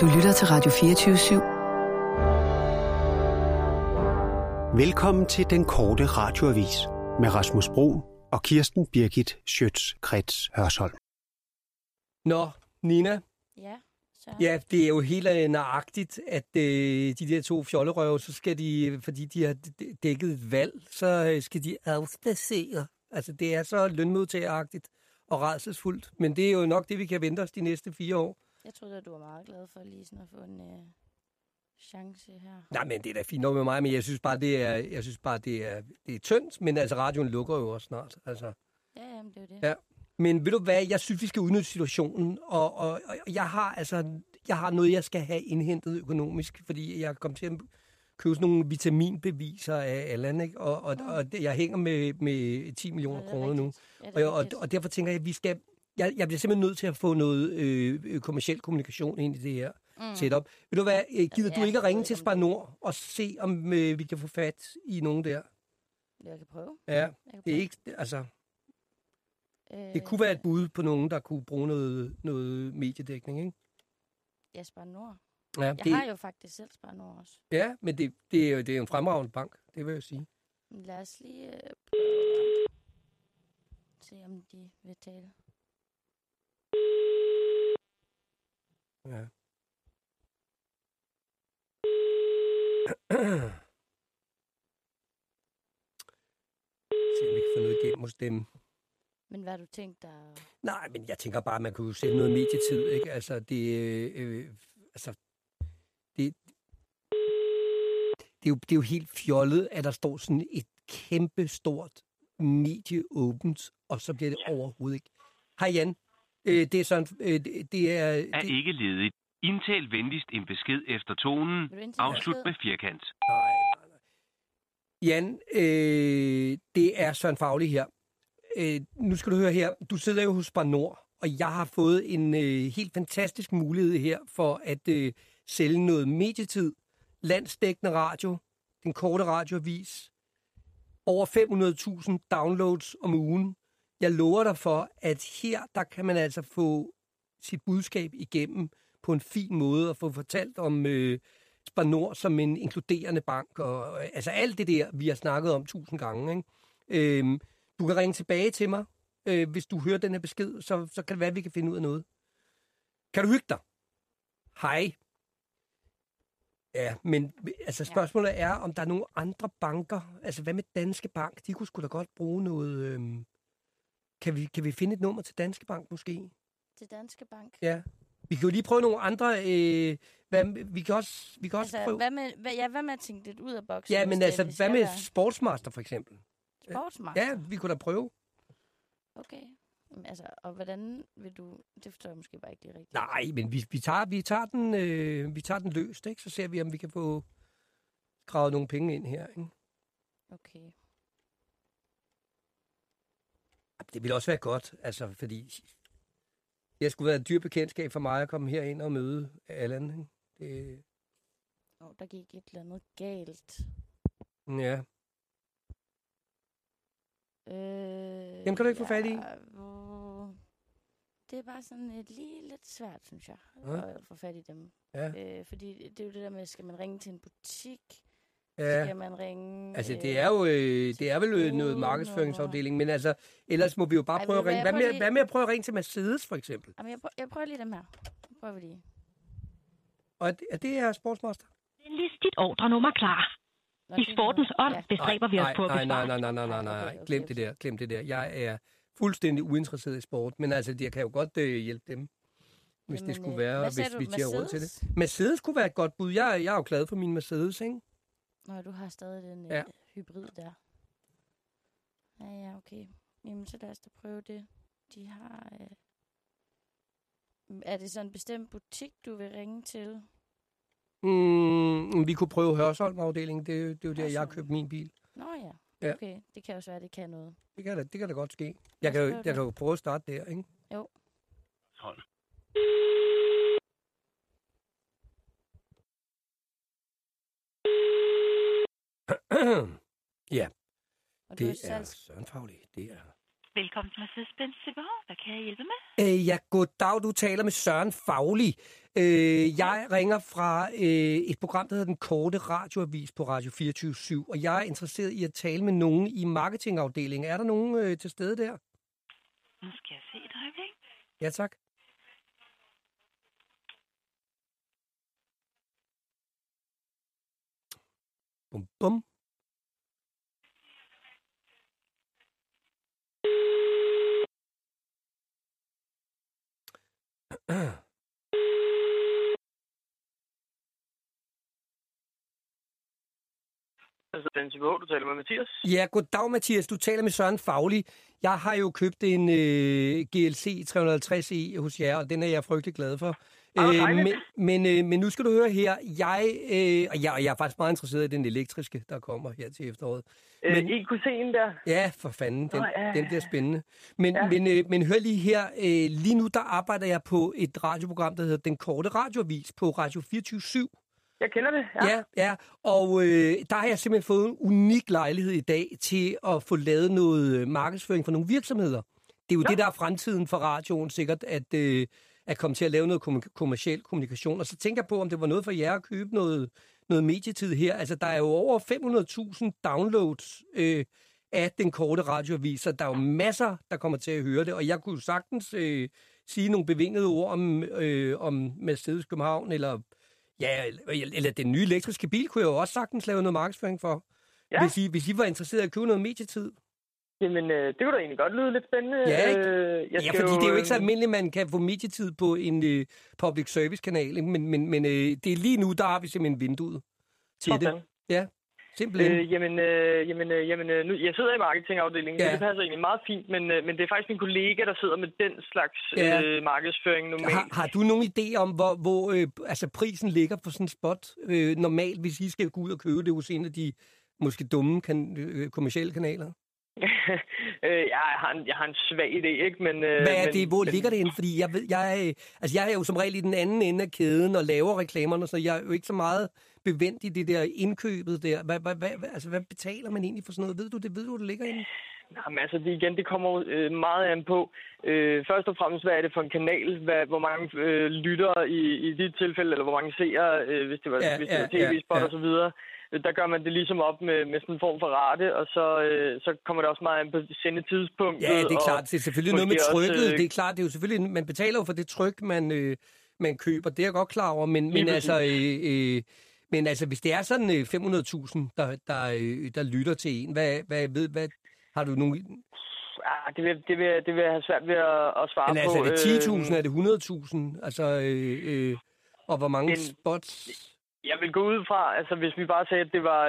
Du lytter til Radio 24-7. Velkommen til Den Korte Radioavis med Rasmus Bro og Kirsten Birgit Schiøtz Kretz Hørsholm. Nå, Nina. Ja, så. Ja, det er jo helt nøjagtigt, at de der to fjollerøve, så skal de, fordi de har dækket et valg, så skal de afspadsere. Altså, det er så lønmodtageragtigt og rædselsfuldt, men det er jo nok det, vi kan vente os de næste 4 år. Jeg troede, at du var meget glad for lige sådan at få en chance her. Nej, men det er da fint nok med mig, men jeg synes bare, det er tyndt, men altså radioen lukker jo også snart. Altså. Ja, jamen, det er det. Ja. Men ved du hvad, jeg synes, vi skal udnytte situationen, og jeg har noget, jeg skal have indhentet økonomisk, fordi jeg kom til at købe sådan nogle vitaminbeviser af Alan, ikke? Og jeg hænger med 10 millioner kroner nu, og derfor tænker jeg, at vi skal... Jeg bliver simpelthen nødt til at få noget kommerciel kommunikation ind i det her setup. Vil du være, gider du ikke at ringe til Spar Nord og se, om vi kan få fat i nogen der? Jeg kan prøve. Ja, det er ikke, altså... Det kunne være et bud på nogen, der kunne bruge noget mediedækning, ikke? Ja, Spar Nord. Ja, har jo faktisk selv Spar Nord også. Ja, men det er jo en fremragende bank, det vil jeg sige. Lad os lige se, om de vil tale. Ja. Se om vi kan få noget igennem hos dem. Men hvad har du tænkt dig? Nej, men jeg tænker bare, at man kunne sætte noget medietid, ikke? Altså, det er jo helt fjollet, at der står sådan et kæmpe stort medie åbent, og så bliver det overhovedet ikke. Hej Jan. Det er sådan, det er... Er ikke ledigt. Indtal venligst en besked efter tonen. Afslut med firkant. Nej. Jan, det er Søren Fauli her. Nu skal du høre her. Du sidder jo hos Spar Nord, og jeg har fået en helt fantastisk mulighed her for at sælge noget medietid. Landsdækkende radio. Den korte radioavis. Over 500.000 downloads om ugen. Jeg lover dig for, at her, der kan man altså få sit budskab igennem på en fin måde og få fortalt om Spar Nord som en inkluderende bank. Og, altså alt det der, vi har snakket om 1000 gange. Ikke? Du kan ringe tilbage til mig, hvis du hører den her besked, så kan det være, at vi kan finde ud af noget. Kan du hygge dig? Hej. Ja, men altså spørgsmålet er, om der er nogle andre banker. Altså hvad med Danske Bank? De kunne sgu da godt bruge noget... Kan vi finde et nummer til Danske Bank måske? Til Danske Bank? Ja. Vi kan jo lige prøve nogle andre... Vi kan også prøve... Hvad med at tænke lidt ud af boksen? Ja, men altså, hvad med Sportmaster for eksempel? Sportmaster? Ja, vi kunne da prøve. Okay. Altså, og hvordan vil du... Det forstår jeg måske bare ikke lige rigtigt. Nej, men vi tager den løst, ikke? Så ser vi, om vi kan få gravet nogle penge ind her, ikke? Okay. Det ville også være godt, altså, fordi jeg skulle være en dyr bekendtskab for mig at komme herind og møde Alan. Det... der gik et eller andet galt. Ja. Jamen, kan du ikke få fat i? Det er bare sådan lige lidt svært, synes jeg, at få fat i dem. Ja. Fordi det er jo det der med, skal man ringe til en butik? Ja. Skal man ringe... Altså, det er vel noget markedsføringsafdeling, men altså, ellers må vi jo bare prøve at ringe. Hvad med at prøve at ringe til Madseeds, for eksempel? Jamen, jeg prøver lige dem her. Prøver vi lige. Og det er Sportsmaster? Venligst dit ordrenummer klar. I sportens ånd bestræber vi os på at besvare. Nej. Glem det der. Jeg er fuldstændig uinteresseret i sport, men altså, jeg kan jo godt hjælpe dem. Hvis det skulle være, hvis vi tager råd til det. Madseeds kunne være et godt bud. Jeg er jo glad for min Madseeds, ikke? Nå, du har stadig den hybrid der. Ja, okay. Jamen, så lad os da prøve det. De har... Er det sådan en bestemt butik, du vil ringe til? Vi kunne prøve Hørsholm-afdelingen. Det er jo der, jeg har købt min bil. Nå ja, okay. Ja. Det kan jo svært, det kan noget. Det kan da godt ske. Jeg kan jo prøve at starte der, ikke? Jo. Hold. Ja, og det er Søren Fauli, det er Velkommen til Mathias Benziger. Hvad kan jeg hjælpe med? Ja, goddag. Du taler med Søren Fauli. Jeg ringer fra et program, der hedder Den Korte Radioavis på Radio 24-7, og jeg er interesseret i at tale med nogen i marketingafdelingen. Er der nogen til stede der? Nu skal jeg se et øjeblik. Ja, tak. Bum, bum. Du taler med Mathias. Ja, goddag Mathias. Du taler med Søren Fauli. Jeg har jo købt en GLC 350E hos jer, og den er jeg frygtelig glad for. Men nu skal du høre her. Jeg er faktisk meget interesseret i den elektriske, der kommer her til efteråret. EQC'en der? Ja, for fanden. Den bliver spændende. Men hør lige her. Lige nu der arbejder jeg på et radioprogram, der hedder Den Korte Radioavis på Radio 24-7. Jeg kender det, ja. Ja. Og der har jeg simpelthen fået en unik lejlighed i dag til at få lavet noget markedsføring for nogle virksomheder. Det er jo det, der er fremtiden for radioen sikkert, at komme til at lave noget kommerciel kommunikation. Og så tænker jeg på, om det var noget for jer at købe noget medietid her. Altså, der er jo over 500.000 downloads af Den Korte Radioavis, så der er jo masser, der kommer til at høre det. Og jeg kunne jo sagtens sige nogle bevingede ord om Mercedes København eller... Ja, eller den nye elektriske bil kunne jeg jo også sagtens lave noget markedsføring for, hvis I var interesseret i at købe noget medietid. Jamen, det kunne da egentlig godt lyde lidt spændende. Ja, fordi det er jo ikke så almindeligt, at man kan få medietid på en public service-kanal, men det er lige nu, der har vi simpelthen vinduet til det. Ja, simpelthen. Jeg sidder i marketingafdelingen, så det passer egentlig meget fint, men det er faktisk min kollega, der sidder med den slags markedsføring normalt. Har du nogen idé om, hvor prisen ligger på sådan en spot normalt, hvis I skal gå ud og købe det hos en af de måske dumme kommercielle kanaler? Jeg har en svag idé, ikke? Hvor ligger det ind? Fordi jeg er jo som regel i den anden ende af kæden og laver reklamerne, så jeg er jo ikke så meget bevendt i det der indkøbet der. Hvad betaler man egentlig for sådan noget? Ved du, det ligger ind? Jamen altså, det kommer meget an på. Først og fremmest, hvad er det for en kanal? Hvor mange lyttere i dit tilfælde, eller hvor mange seere, hvis det var tv-spot og så videre. Der gør man det ligesom op med sådan en form for rate, og så kommer det også meget an på sendetidspunktet. Ja, det er klart. Det er selvfølgelig noget med trykket. Også, det er klart, det er jo selvfølgelig, man betaler jo for det tryk, man køber. Det er jeg godt klar over, men hvis det er sådan 500.000, der lytter til en, hvad har du nogen... Det vil jeg have svært ved at svare på. Men altså, er det 10.000? Er det 100.000? Altså, og hvor mange spots... Jeg vil gå ud fra, altså hvis vi bare sagde, at det var,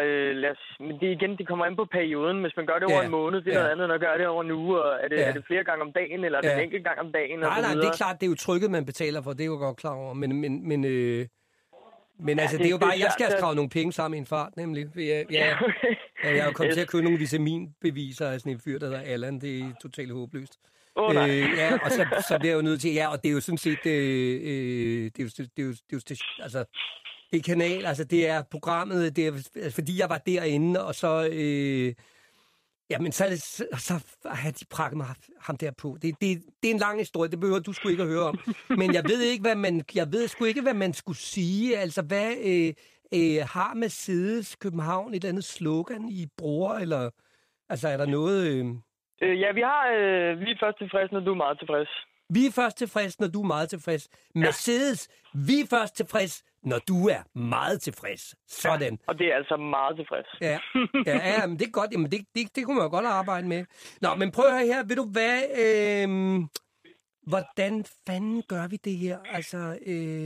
men det igen, det kommer ind på perioden. Hvis man gør det over en måned, det er noget andet, når man gør det over en uge, og er det flere gange om dagen, eller er det en enkelt gang om dagen? Nej, det er klart, det er jo trykket, man betaler for, det er jo godt klar over, det er jo bare, jeg skal skrave nogle penge sammen i en fart, nemlig. Jeg er jo kommet til at købe nogle vitaminbeviser af sådan en fyr, der hedder Alan, det er totalt håbløst. Og så bliver jeg jo nødt til, og det er jo sådan set, det er kanal, altså det er programmet, det er, fordi jeg var derinde, og så... så har de prakket ham der på. Det er en lang historie, det behøver du sgu ikke at høre om. Men jeg ved sgu ikke, hvad man skulle sige. Altså, hvad har Mercedes København et eller andet slogan I bruger, eller... Altså, er der noget... vi er først tilfredse, når du er meget tilfreds. Vi er først tilfreds, når du er meget tilfreds. Mercedes, vi er først tilfreds, når du er meget tilfreds. Sådan. Ja, og det er altså meget tilfreds. Ja, men det er godt. Jamen, det kunne man jo godt arbejde med. Nå, men prøv her. Ved du hvad? Hvordan fanden gør vi det her? Altså,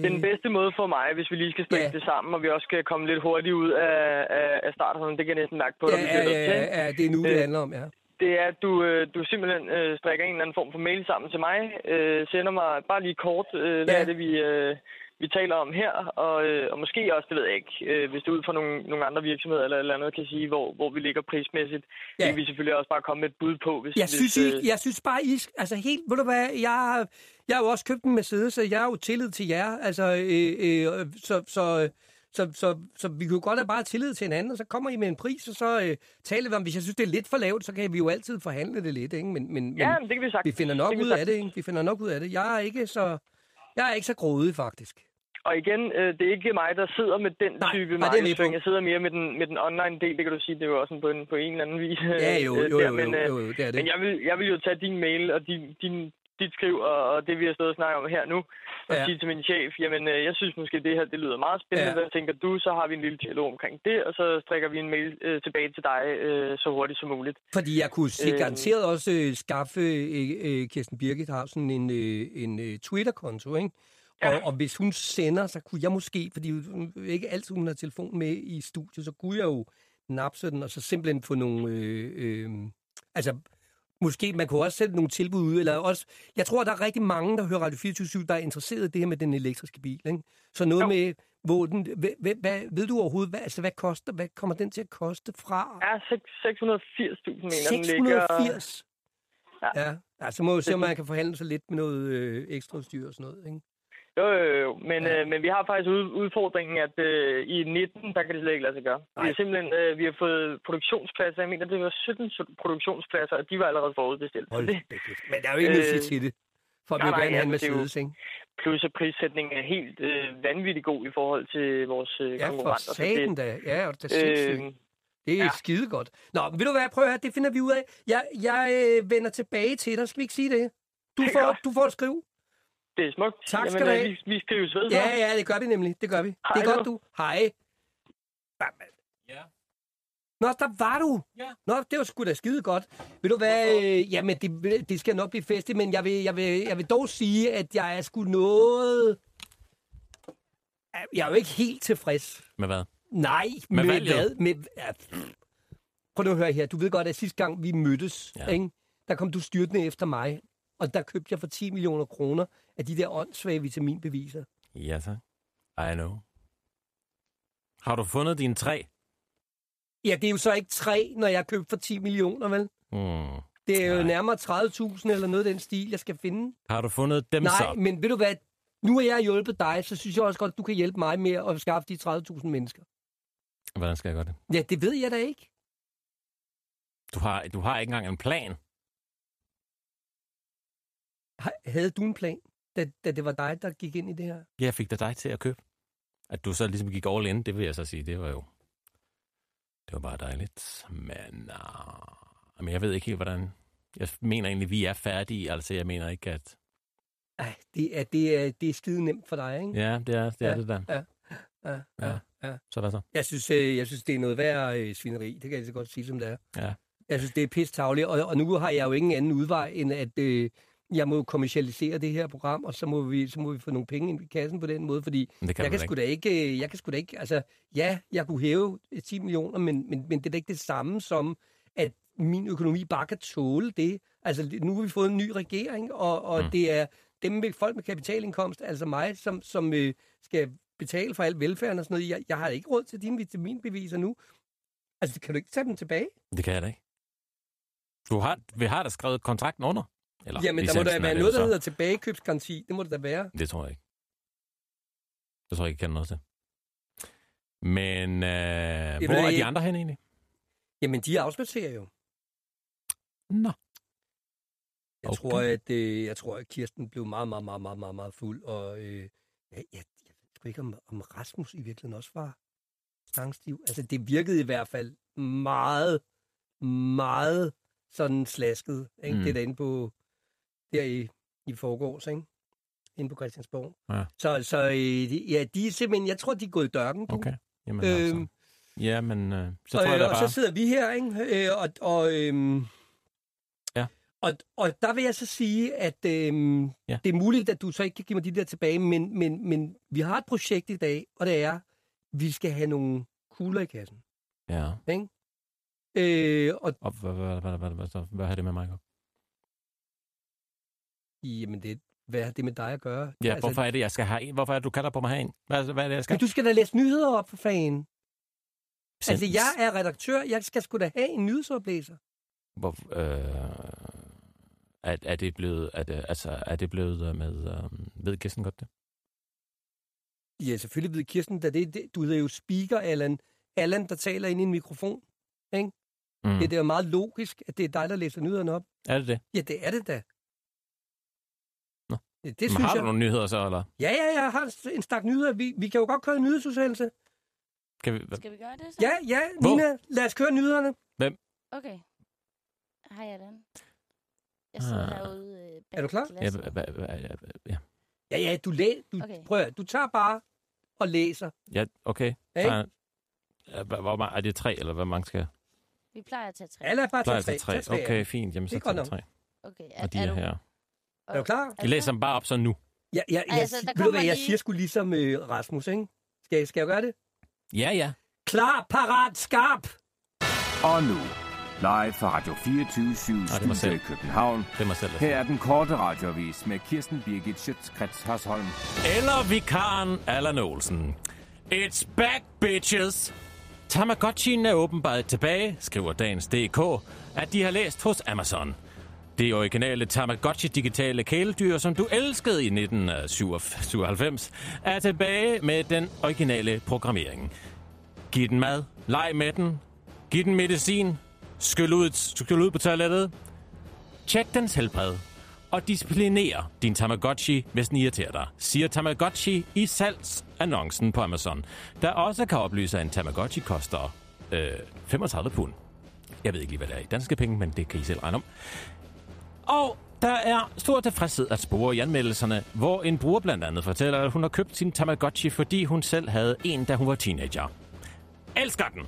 Den bedste måde for mig, hvis vi lige skal strikke det sammen, og vi også skal komme lidt hurtigt ud af starten, det kan jeg næsten mærke på. Ja, det er nu, det handler om, ja. Det er, at du simpelthen strikker en eller anden form for mail sammen til mig, sender mig bare lige kort, hvad er det, vi taler om her, og måske også, det ved jeg ikke, hvis det er ud fra nogle andre virksomheder eller andet, kan sige, hvor vi ligger prismæssigt. Det vil vi selvfølgelig også bare komme med et bud på. Jeg synes bare, ved du hvad, jeg har jo også købt en Mercedes, så jeg har jo tillid til jer, altså, Så vi kunne godt have bare tillid til hinanden, og så kommer I med en pris, og så taler vi om, hvis jeg synes, det er lidt for lavt, så kan vi jo altid forhandle det lidt, ikke? Men det kan vi sagt. Vi finder nok ud af det, ikke? Vi finder nok ud af det. Jeg er ikke så grådig, faktisk. Og igen, det er ikke mig, der sidder med den type markedsføring. Jeg sidder mere med den online del, det kan du sige, det er jo også på en eller anden vis. Ja, jo, det er det. Men jeg vil jo tage din mail og dit skriv og det, vi har stået og snakket om her nu, og sige til min chef, jamen, jeg synes måske, det her, det lyder meget spændende. Hvad tænker du? Så har vi en lille dialog omkring det, og så strikker vi en mail tilbage til dig så hurtigt som muligt. Fordi jeg kunne garanteret også skaffe Kirsten Birgit har sådan en Twitter-konto, ikke? Ja. Og hvis hun sender, så kunne jeg måske, fordi ikke altid hun har telefon med i studiet, så kunne jeg jo napse den, og så simpelthen få nogle... Måske man kunne også sætte nogle tilbud ud, eller også... Jeg tror, der er rigtig mange, der hører Radio 24-7, der er interesseret i det her med den elektriske bil, ikke? Så noget med, hvor den... Ved du overhovedet, hvad koster? Hvad kommer den til at koste fra? Ja, 680.000 mener den ligger... 680? Ja. Så må vi se, om man kan forhandle sig lidt med noget ekstra udstyr og sådan noget, ikke? Jo. Men vi har faktisk udfordringen, at i 19, der kan det slet ikke lade sig gøre. Vi har simpelthen vi har fået produktionspladser. Jeg mener, det var 17 produktionspladser, og de var allerede forudbestilt. Men der er jo ikke noget at sige til det, for at vi gerne have en Mercedes, ikke? Plus at prissætningen er helt vanvittigt god i forhold til vores konkurrenter. Ja, for satan da. Ja, det er sindssygt. Det er skide godt. Nå, men ved du hvad? Prøv at høre, det finder vi ud af. Jeg vender tilbage til dig. Skal vi ikke sige det? Du får et skriv. Det er smukt. Tak skal du have. Vi skrives ved. Ja, det gør vi nemlig. Det gør vi. Hej, det er godt, du. Hej. Ja. Nå, der var du. Ja. Nå, det var sgu da skide godt. Ved du hvad? Jamen, det skal nok blive festet, men jeg vil dog sige, at jeg er sgu noget... Jeg er jo ikke helt tilfreds. Med hvad? Nej, med hvad? Prøv nu at høre her. Du ved godt, at sidste gang vi mødtes, ikke? Der kom du styrtende efter mig. Og der købte jeg for 10 millioner kroner af de der åndssvage vitaminbeviser. Ja, tak. I know. Har du fundet dine 3? Ja, det er jo så ikke 3, når jeg købte for 10 millioner, vel? Mm. Det er jo nærmere 30.000 eller noget af den stil, jeg skal finde. Har du fundet dem så? Nej, men ved du hvad? Nu har jeg hjulpet dig, så synes jeg også godt, at du kan hjælpe mig med at skaffe de 30.000 mennesker. Hvordan skal jeg gøre det? Ja, det ved jeg da ikke. Du har ikke engang en plan. Havde du en plan, da det var dig, der gik ind i det her? Ja, jeg fik da dig til at købe. At du så ligesom gik all in, det vil jeg så sige, det var bare dejligt. Men jeg ved ikke helt, hvordan... Jeg mener egentlig, vi er færdige, altså jeg mener ikke, at... Ej, det er skide nemt for dig, ikke? Ja, det er det der. Ja. Så. Jeg synes, det er noget værre svineri, det kan jeg lige så godt sige, som det er. Ja. Jeg synes, det er pissetavligt, og nu har jeg jo ingen anden udvej, end at... jeg må kommercialisere det her program, og så må vi få nogle penge ind i kassen på den måde, fordi jeg kan sgu da ikke, altså ja, jeg kunne hæve 10 millioner, men det er da ikke det samme som, at min økonomi bare kan tåle det. Altså nu har vi fået en ny regering, og det er dem med folk med kapitalindkomst, altså mig, som skal betale for al velfærden og sådan noget. Jeg har ikke råd til dine vitaminbeviser nu. Altså kan du ikke tage dem tilbage? Det kan jeg da ikke. Vi har da skrevet kontrakten under. Jamen, der må da være noget, der hedder tilbagekøbsgaranti. Det må det da være. Det tror jeg ikke. Det tror jeg ikke, jeg kender noget til. Men hvor er de andre hen egentlig? Jamen, de afspacerer jo. Nå. Jeg tror, at Kirsten blev meget, meget, meget, meget, meget, meget fuld. Og jeg ved ikke, om Rasmus i virkeligheden også var stangstiv. Altså, det virkede i hvert fald meget, meget sådan slasket, ikke? Det er derinde på, der i forgårs, ikke? Inde på Christiansborg. Ja. Så de er simpelthen, jeg tror, de er gået i dørken. Okay, jamen altså. Jamen, så tror jeg da bare... Og så sidder vi her, ikke? Og der vil jeg så sige, at det er muligt, at du så ikke kan give mig de der tilbage, men vi har et projekt i dag, og det er, vi skal have nogle kugler i kassen. Ja. Ikke? Hvad har det med mig at gøre? Jamen, hvad har det med dig at gøre? Ja, altså, hvorfor er det, jeg skal have en? Hvorfor er det, du kalder på mig have en? Hvad er det, jeg skal? Men du skal da læse nyheder op for fanden. Altså, jeg er redaktør. Jeg skal sgu da have en nyhedsoplæser. Er det blevet med... ved Kirsten godt det? Ja, selvfølgelig ved Kirsten, da du hedder jo speaker, Alan, der taler ind i en mikrofon, ikke? Mm. Ja, det er jo meget logisk, at det er dig, der læser nyhederne op. Er det det? Ja, det er det da. Nå. Ja, det synes har du nogle nyheder så, eller? Ja, jeg har en stak nyheder. Vi kan jo godt køre en nyhedsudsendelse. Skal vi gøre det så? Ja, Nina, lad os køre nyhederne. Hvem? Okay. Hej, Alan. Jeg sidder herude bag. Er du klar? Ja. Ja, du læser. Okay. Prøv, du tager bare og læser. Ja, okay. Er det 3, eller hvad mange skal? Vi plejer at tage 3. Ja, lad os bare tage 3. Okay, fint. Jamen, så tager 3. Okay, og de er her. Er du klar? Jeg læser dem bare op så nu. Ja, altså, ved du hvad, jeg siger sgu ligesom Rasmus, ikke? Skal jeg gøre det? Ja. Klar, parat, skarp! Og nu, live fra Radio 24-7 i København. Det er mig selv. Her er Den Korte Radioavis med Kirsten Birgit Schiøtz Kretz Hørsholm. Eller vikaren Alan Olsen. It's back, bitches! Tamagotchien er åbenbart tilbage, skriver Dagens DK, at de har læst hos Amazon. Det originale Tamagotchi-digitale kæledyr, som du elskede i 1997, er tilbage med den originale programmering. Giv den mad, leg med den, giv den medicin, skyld ud på toilettet, tjek dens helbred og disciplinér din Tamagotchi, hvis den irriterer dig, siger Tamagotchi i salgsannoncen på Amazon, der også kan oplyse, at en Tamagotchi koster 35 pund. Jeg ved ikke lige, hvad det er i danske penge, men det kan I selv regne om. Og der er stor tilfredshed at spore i anmeldelserne, hvor en bruger blandt andet fortæller, at hun har købt sin Tamagotchi, fordi hun selv havde en, da hun var teenager. Elsker den!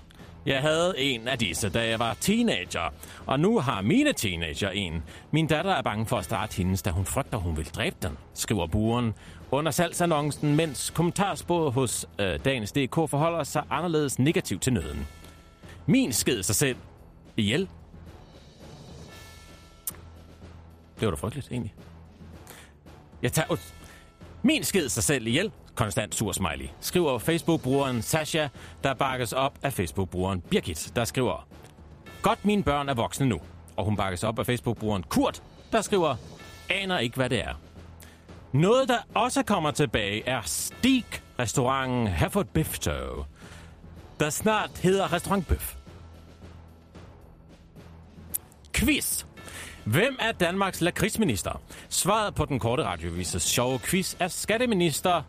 Jeg havde en af disse, da jeg var teenager, og nu har mine teenager en. Min datter er bange for at starte hendes, da hun frygter, hun vil dræbe den, skriver brugeren under salgsannoncen, mens kommentarsporet hos Dagens DK forholder sig anderledes negativt til nøden. Min sked sig selv ihjel. Det var da frygteligt, egentlig. Min sked sig selv ihjel, konstant sur smiley, skriver Facebook-brugeren Sasha, der bakkes op af Facebook-brugeren Birgit, der skriver, godt mine børn er voksne nu. Og hun bakkes op af Facebook-brugeren Kurt, der skriver, aner ikke, hvad det er. Noget, der også kommer tilbage, er Stig-restauranten Herford Bøf, der snart hedder Restaurant Bøf. Quiz. Hvem er Danmarks lakridsminister? Svaret på Den Korte Radioavises sjove quiz er skatteminister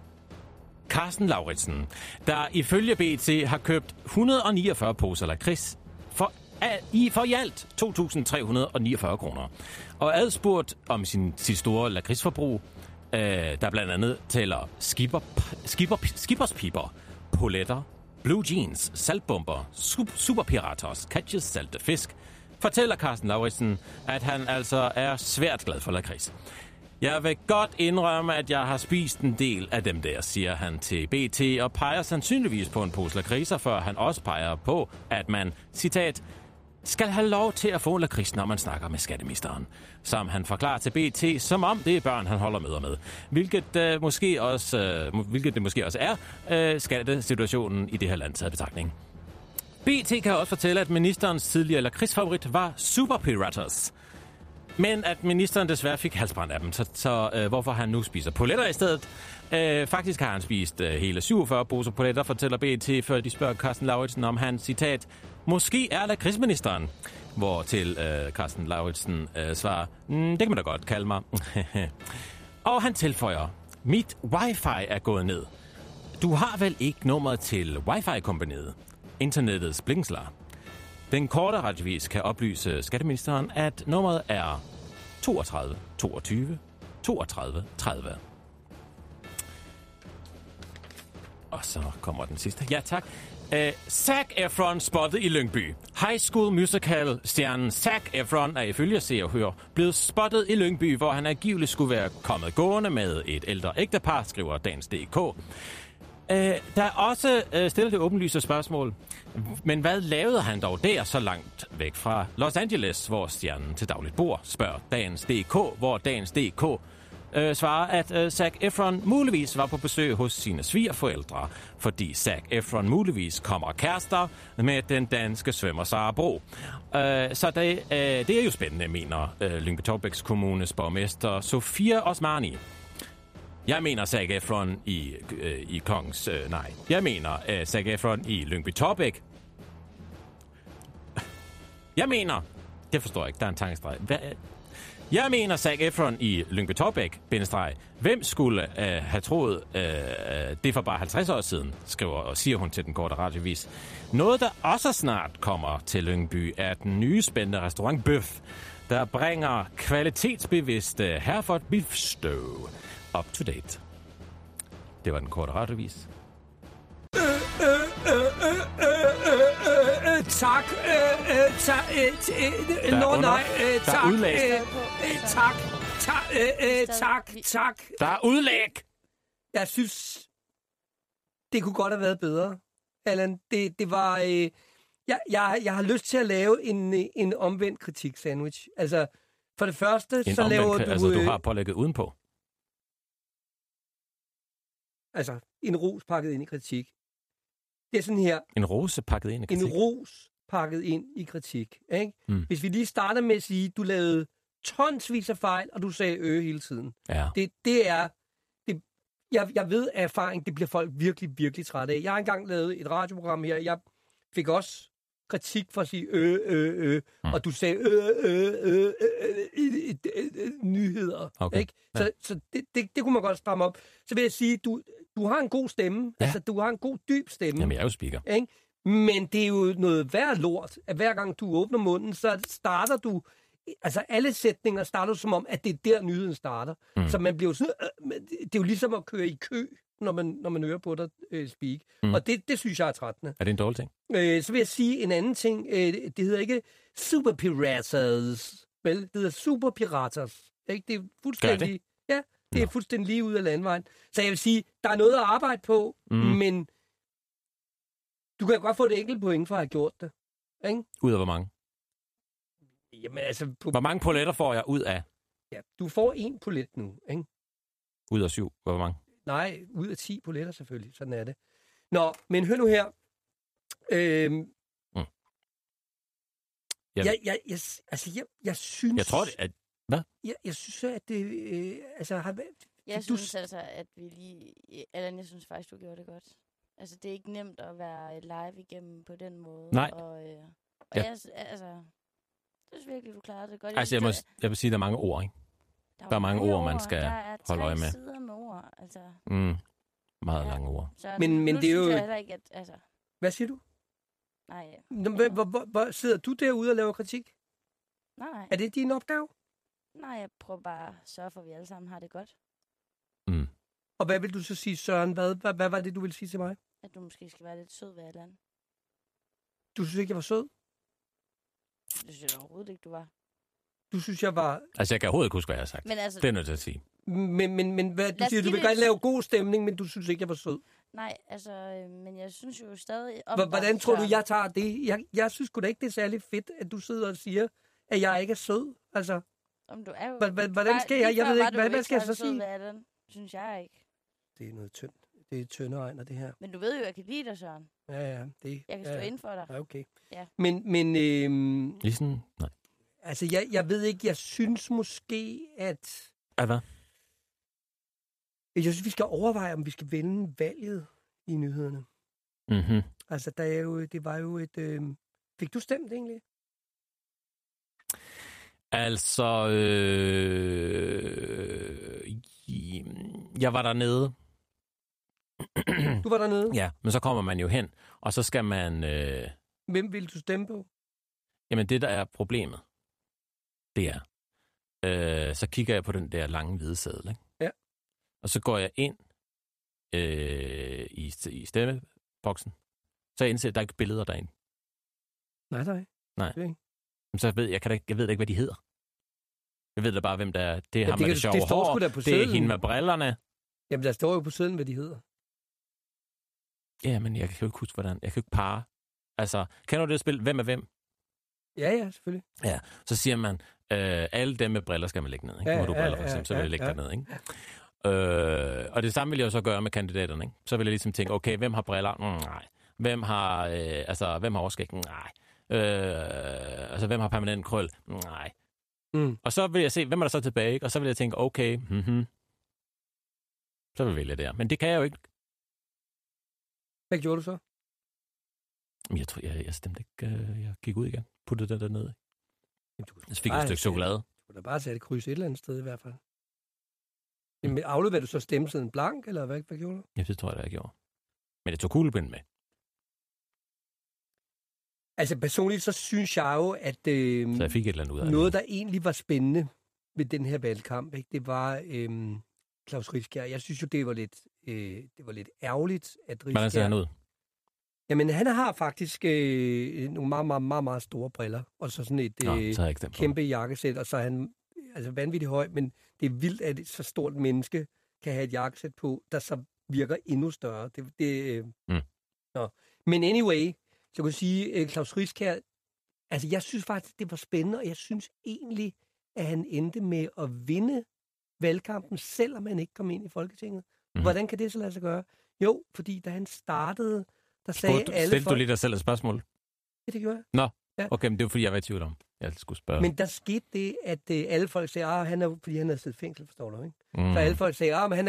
Carsten Lauritsen, der ifølge B.T. har købt 149 poser lakrids for i alt 2.349 kroner. Og adspurgt om sit store lakridsforbrug, der blandt andet tæller skipperspiber, poletter, blue jeans, saltbomber, superpiratos, catches, salte fisk, fortæller Carsten Lauritsen, at han altså er svært glad for lakrids. Jeg vil godt indrømme, at jeg har spist en del af dem der, siger han til BT, og peger sandsynligvis på en pose lakridser, før han også peger på, at man, citat, skal have lov til at få lakrids, når man snakker med skatteministeren, som han forklarer til BT, som om det er børn, han holder møder med. Hvilket det måske også er skattesituationen i det her land taget betragtning. BT kan også fortælle, at ministerens tidligere lakridsfavorit var superpiratas. Men at ministeren desværre fik halsbrand af dem, så hvorfor han nu spiser poletter i stedet. Faktisk har han spist hele 47 poser poletter, fortæller BT, før de spørger Carsten Lauritsen, om han, citat, måske er lakridsministeren. Hvortil Carsten Lauritsen svarer, det kan man da godt kalde mig. Og han tilføjer, mit wifi er gået ned. Du har vel ikke nummeret til wifi-kompaniet? Internettets blinkenslar. Den Korte Radioavis kan oplyse skatteministeren, at nummeret er 32 22 32 30. Og så kommer den sidste. Ja, tak. Zac Efron spottet i Lyngby. High School Musical-stjernen Zac Efron er ifølge Se og Hør blevet spottet i Lyngby, hvor han angiveligt skulle være kommet gående med et ældre ægtepar, skriver Dansk DK. Der er også stillet det åbenlyse spørgsmål. Men hvad lavede han dog der så langt væk fra Los Angeles, hvor stjernen til dagligt bor, spørger Dagens DK, hvor Dagens DK svarer, at Zac Efron muligvis var på besøg hos sine svigerforældre, fordi Zac Efron muligvis kommer kærester med den danske svømmer Sara Bro. Så det er jo spændende, mener Lyngby-Taarbæks Kommunes borgmester Sofie Osmani. Jeg mener Zac Efron i Kongens... nej, jeg mener Zac Efron i Lyngby Torbæk. Jeg mener... Det forstår jeg ikke, der er en tankestreg. Jeg mener Zac Efron i Lyngby Torbæk, bindestreg. Hvem skulle have troet det for bare 50 år siden, skriver og siger hun til Den Korte Radioavis. Noget, der også snart kommer til Lyngby, er den nye spændende restaurant Bøf, der bringer kvalitetsbevidste Herford Beefstøv up to date. Det var Den Korte Radioavis. Tak. Tak. Der er udlæg. Jeg synes, det kunne godt have været bedre. Allan, det var... Jeg har lyst til at lave en omvendt kritik-sandwich. Altså, for det første, laver du... Altså, du har pålægget udenpå? Altså, en ros pakket ind i kritik. Det er sådan her... En rose pakket ind i kritik? En ros pakket ind i kritik, ikke? Mm. Hvis vi lige starter med at sige, du lavede tonsvis af fejl, og du sagde hele tiden. Ja. Det er... Jeg ved af erfaring, det bliver folk virkelig, virkelig trætte af. Jeg har engang lavet et radioprogram her, jeg fik også kritik for at sige og du sagde nyheder, okay. Ikke? Ja. Så det kunne man godt stramme op. Så vil jeg sige, du har en god stemme, ja. Altså du har en god dyb stemme. Jamen jeg er jo speaker. Ikke? Men det er jo noget værd lort, at hver gang du åbner munden, så starter du, altså alle sætninger starter som om, at det er der nyheden starter. Mm. Så man bliver jo sådan, det er jo ligesom at køre i kø. Når man hører på dig speak. Mm. Og det synes jeg er trættende. Er det en dårlig ting? Så vil jeg sige en anden ting. Det hedder ikke superpiratas, vel? Det hedder superpiratas. Ikke? Det er fuldstændig... Det? Ja, det er fuldstændig lige ud af landvejen. Så jeg vil sige, der er noget at arbejde på, men du kan godt få et enkelt point for at have gjort det. Ikke? Ud af hvor mange? Jamen altså... Hvor mange poletter får jeg ud af? Ja, du får 1 polet nu, ikke? Ud af 7, hvor mange? Nej, ud af 10 poletter selvfølgelig. Sådan er det. Nå, men hør nu her. Jeg synes... Jeg tror det, at... Hvad? Jeg synes, at det... at vi lige... Allan, jeg synes faktisk, du gjorde det godt. Altså, det er ikke nemt at være live igennem på den måde. Nej. Jeg synes virkelig, du klarede det godt. Jeg vil sige, der er mange ord, ikke? Der er mange ord, man skal holde øje med. Der er 3 sider med ord, altså. Meget lange ord. Så men det er jo... Jeg ikke, at, altså... Hvad siger du? Nej. Hvor sidder du derude og laver kritik? Nej. Er det din opgave? Nej, jeg prøver bare at sørge for, at vi alle sammen har det godt. Mm. Og hvad vil du så sige, Søren? Hvad var det, du ville sige til mig? At du måske skal være lidt sød ved Alan. Du synes ikke, jeg var sød? Det synes jeg overhovedet ikke, du var. Du synes, jeg var... Altså, jeg kan overhovedet ikke huske, hvad jeg har sagt. Men altså... Det er nødt til at sige. Men hvad, du siger, du vil gerne lave god stemning, men du synes ikke, jeg var sød. Nej, altså... Men jeg synes jo stadig... Hvordan tror du, jeg tager det? Jeg synes sgu da ikke, det er særlig fedt, at du sidder og siger, at jeg ikke er sød. Altså... Du er jo... Hvordan skal jeg? Jeg ved ikke, hvad skal jeg så sige? Det synes jeg ikke. Det er noget tyndt. Det er tynderegner, det her. Men du ved jo, jeg kan lide dig, Søren. Ja. Det, jeg kan stå inden for dig. Ja, okay. Ja. Men... Ligesom... Nej. Altså, jeg ved ikke, jeg synes måske, at... Hvad? Jeg synes, vi skal overveje, om vi skal vende valget i nyhederne. Mhm. Altså, det var jo et... Fik du stemt, egentlig? Altså... Jeg var dernede. Du var dernede? Ja, men så kommer man jo hen, og så skal man... Hvem ville du stemme på? Jamen, det der er problemet. Det er. Så kigger jeg på den der lange hvide seddel, ikke? Ja. Og så går jeg ind i stemmeboksen. Så jeg indser, at der er ikke billeder derinde. Nej. Men så ved jeg ved da ikke, hvad de hedder. Jeg ved da bare, hvem der er. Det er ham med det sjove hår. Det er hende med brillerne. Jamen, der står jo på siden, hvad de hedder. Ja, men jeg kan jo ikke huske, hvordan. Jeg kan jo ikke pare. Altså, kender du det spil? Hvem er hvem? Ja, selvfølgelig. Ja, så siger man, alle dem med briller skal man lægge ned, ikke? Ja, når du briller, for eksempel, så vil jeg lægge derned, ikke? Ja. Og det samme vil jeg jo så gøre med kandidaterne, ikke? Så vil jeg ligesom tænke, okay, hvem har briller? Nej. Hvem har, hvem har overskæg? Nej. Hvem har permanent krøl? Nej. Mm. Og så vil jeg se, hvem er der så tilbage, ikke? Og så vil jeg tænke, okay, Så vil jeg vælge der. Men det kan jeg jo ikke. Hvad gjorde du så? Jeg tror, jeg stemte ikke. Jeg gik ud igen. Puttede det dernede. Så fik jeg et stykke chokolade. Du kunne da bare sætte et kryds et eller andet sted i hvert fald. Men afleverede du så stemmesedlen blank, eller hvad gjorde du? Ja, det tror jeg da, jeg gjorde. Men jeg tog kuglepinden med. Altså personligt, så synes jeg jo, at så jeg fik et eller andet ud af noget, der egentlig var spændende ved den her valgkamp, ikke? Det var Klaus Riskær. Jeg synes jo, det var lidt ærgerligt, at Riskær... Hvordan ser han ud? Jamen, han har faktisk nogle meget, meget, meget, meget store briller, og så sådan et kæmpe jakkesæt, og så er han altså vanvittigt høj, men det er vildt, at et så stort menneske kan have et jakkesæt på, der så virker endnu større. Men anyway... Så jeg kunne sige, Klaus Riskær, altså jeg synes faktisk, det var spændende, og jeg synes egentlig, at han endte med at vinde valgkampen, selvom han ikke kom ind i Folketinget. Mm-hmm. Hvordan kan det så lade sig gøre? Jo, fordi da han startede, der sagde alle folk... Stillede du lige dig selv et spørgsmål? Ja, det gjorde jeg. Nå, ja. Okay, men det var fordi, jeg var i tvivl om. Jeg skulle spørge. Men der skete det, at alle folk sagde, fordi han havde siddet i fængsel, forstår du, ikke? Mm. Så alle folk sagde, men han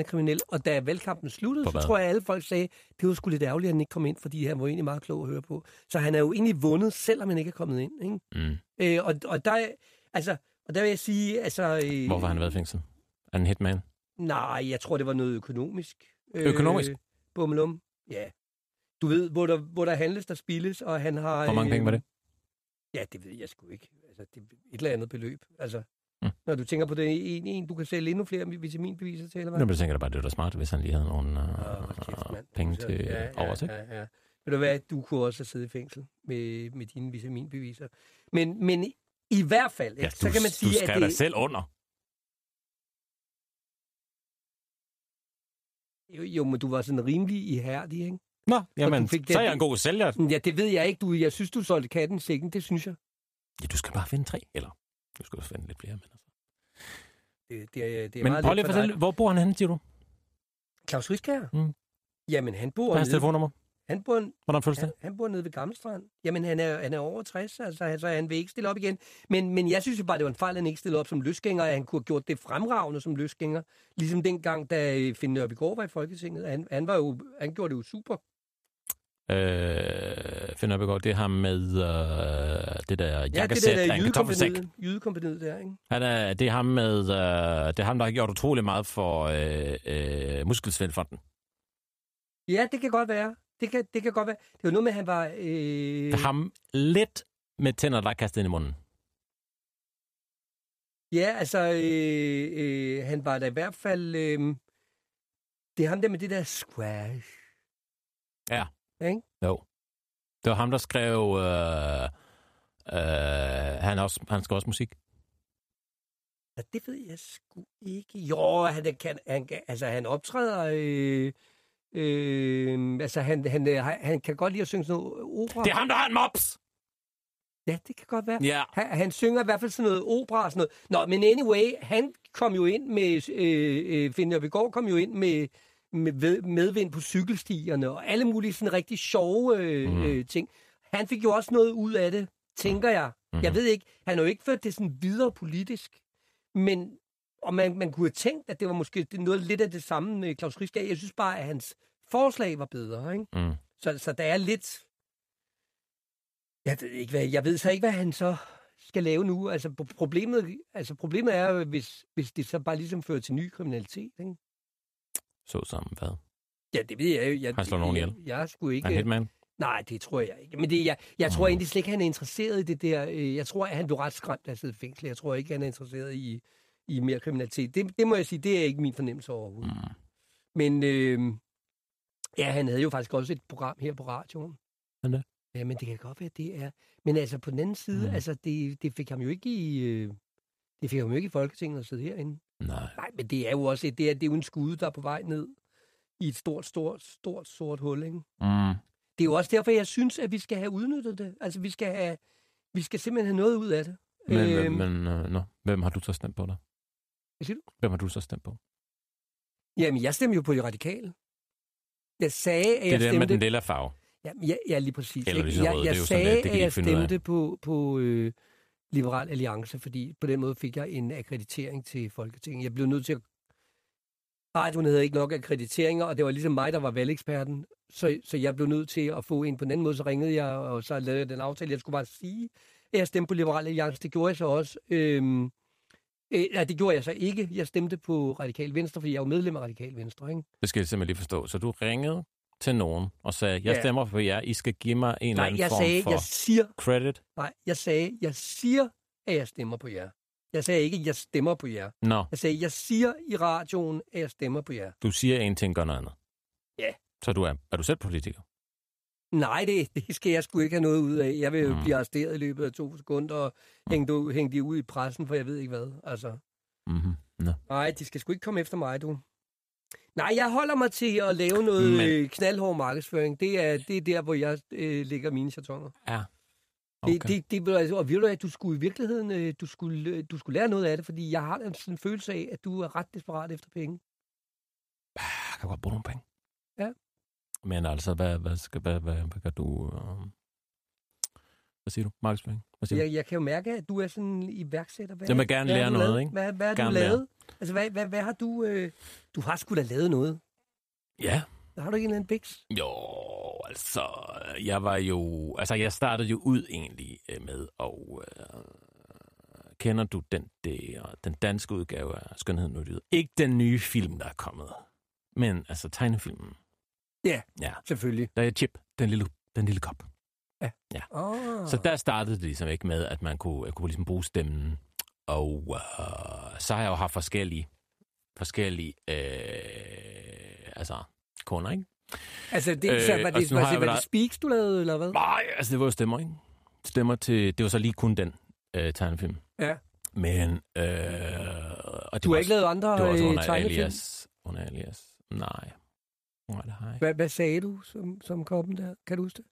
er kriminel. Og da valgkampen sluttede, så tror jeg, at alle folk sagde, det var sgu lidt ærgerligt, at han ikke kom ind, fordi han var egentlig meget klog at høre på. Så han er jo egentlig vundet, selvom han ikke er kommet ind, ikke? Mm. Og der vil jeg sige, hvorfor har han været i fængsel? Er han hitman? Nej, jeg tror, det var noget økonomisk. Økonomisk? Bummelum, ja. Du ved, hvor der handles, der spildes, og han har... Hvor mange penge var det? Ja, det ved jeg sgu ikke. Altså, det er et eller andet beløb. Altså, når du tænker på det du kan sælge endnu flere vitaminbeviser til, eller hvad? Jeg tænker da bare, det var smart, hvis han lige havde nogle penge til oversæt. Ja. Ved du hvad, du kunne også have siddet i fængsel med dine vitaminbeviser. Men i hvert fald, ja, så kan man sige, at det... Du skal dig selv under. Jo, men du var sådan rimelig ihærdig, ikke? Nå, jamen, så er jeg en god sælger. Ja, det ved jeg ikke. Jeg synes, du solgte katten i sækken, det synes jeg. Ja, du skal bare finde 3, eller? Du skal også finde lidt flere, men altså. Det er men meget prøv lidt for dig. Hvor bor han henne, siger du? Klaus Riskær? Mm. Jamen, han bor... Hvad er hans telefonnummer? Han bor... Hvordan føles det? Han bor nede ved Gammelstrand. Jamen, han er over 60, altså han vil ikke stille op igen. Men jeg synes jo bare, det var en fejl, at han ikke stillede op som løsgænger, og han kunne have gjort det fremragende som løsgænger. Ligesom dengang, da Finn Nørbegaard var i Folketinget. Han gjorde det jo super. Finn Nørbegaard, det har med det der jakkesæt, en kartoffelsæk. Ja, det der jydekompaniet der, ikke? Det er ham med, det er ham, der har gjort utrolig meget for Muskelsvindfonden. Ja, det kan godt være. Det kan godt være. Det var noget med, at han var... Ham lidt med tænder, der er kastet ind i munden. Ja, altså, han var der i hvert fald... det er ham der med det der squash. Ja. Ikke? Jo. Det var ham, der skrev... han skrev også musik. Ja, det ved jeg sgu ikke. Jo, han optræder... han kan godt lide at synge sådan noget opera. Det er ham, der har en mops! Ja, det kan godt være. Yeah. Han synger i hvert fald sådan noget opera og sådan noget. Nå, men anyway, han kom jo ind med... Finn Nørbegaard kom jo ind med medvind på cykelstierne og alle mulige sådan rigtig sjove ting. Han fik jo også noget ud af det, tænker jeg. Mm-hmm. Jeg ved ikke, han har jo ikke ført det sådan videre politisk, men... Og man kunne have tænkt, at det var måske noget lidt af det samme med Klaus Riskær. Jeg synes bare, at hans forslag var bedre, ikke? Mm. Så der er lidt... Jeg ved så ikke, hvad han så skal lave nu. Altså problemet er, hvis det så bare ligesom fører til ny kriminalitet, ikke? Så sammen hvad? Ja, det ved jeg jo. Han slår nogen ihjel. Jeg skulle ikke... Er han hitman? Nej, det tror jeg ikke. Men jeg tror egentlig slet ikke, han er interesseret i det der... Jeg tror, at han blev ret skræmt af siddet i fængsel. Jeg tror ikke, han er interesseret i mere kriminalitet. Det må jeg sige, det er ikke min fornemmelse overhovedet. Mm. Men han havde jo faktisk også et program her på radioen. Hvad? Ja, men det kan godt være, det er... Men altså, på den anden side, det fik ham jo ikke i... Det fik ham jo ikke i Folketinget at sidde herinde. Nej, men det er jo også... Det er jo en skude, der er på vej ned i et stort sort hul, ikke? Mm. Det er jo også derfor, jeg synes, at vi skal have udnyttet det. Altså, vi skal simpelthen have noget ud af det. Men hvem har du så stemt på der? Hvem har du så stemt på? Jamen, jeg stemmer jo på de radikale. Jeg sagde, at jeg stemte... Det er det med den lilla farve. Ja, lige præcis. Eller ikke? Jeg sagde, at jeg stemte på Liberal Alliance, fordi på den måde fik jeg en akkreditering til Folketinget. Jeg blev nødt til at... radioen havde ikke nok akkrediteringer, og det var ligesom mig, der var valgeksperten. Så jeg blev nødt til at få en på den anden måde, så ringede jeg, og så lavede jeg den aftale. Jeg skulle bare sige, at jeg stemte på Liberal Alliance. Det gjorde jeg så også. Det gjorde jeg så ikke. Jeg stemte på Radikal Venstre, fordi jeg er jo medlem af Radikal Venstre, ikke? Det skal jeg simpelthen lige forstå. Så du ringede til nogen og sagde, jeg stemmer på jer, I skal give mig en eller anden form for credit? Nej, jeg sagde, jeg siger, at jeg stemmer på jer. Jeg sagde ikke, at jeg stemmer på jer. No. Jeg sagde, jeg siger i radioen, at jeg stemmer på jer. Du siger en ting, gør noget andet. Ja. Yeah. Så du er du selv politiker? Nej, det skal jeg sgu ikke have noget ud af. Jeg vil blive arresteret i løbet af 2 sekunder og hænge de ud i pressen, for jeg ved ikke hvad. Altså. Mm-hmm. No. Nej, de skal sgu ikke komme efter mig, du. Nej, jeg holder mig til at lave noget knaldhård markedsføring. Det er der, hvor jeg lægger mine chatonger. Ja. Okay. Og ved du at du skulle i virkeligheden, du skulle lære noget af det, fordi jeg har en følelse af, at du er ret desperat efter penge. Jeg kan godt bruge nogle penge. Ja. Men altså, hvad gør du? Hvad siger du? Markedsføring? Jeg kan jo mærke, at du er sådan en iværksætter. Jeg vil gerne lære noget, ikke? Hvad har du lavet? Altså, hvad har du... Du har sgu da lavet noget. Ja. Har du ikke en eller anden biks? Jo, altså... jeg startede jo ud egentlig med og kender du den danske udgave af Skønheden og Dyret? Ikke den nye film, der er kommet, men altså tegnefilmen. Yeah, ja, selvfølgelig. Der er Chip, den lille kop. Ja. Ja. Oh. Så der startede det ligesom ikke med, at jeg kunne ligesom bruge stemmen. Og så har jeg jo haft forskellige altså kunder, ikke? Altså, var det speaks, du lavede, eller hvad? Nej, altså det var jo stemmer, ikke? Stemmer til, det var så lige kun den tegnefilm. Ja. Men, og du har ikke lavet andre tegnefilm? Under alias. Nej. Hvad sagde du som koppen der? Kan du huske det?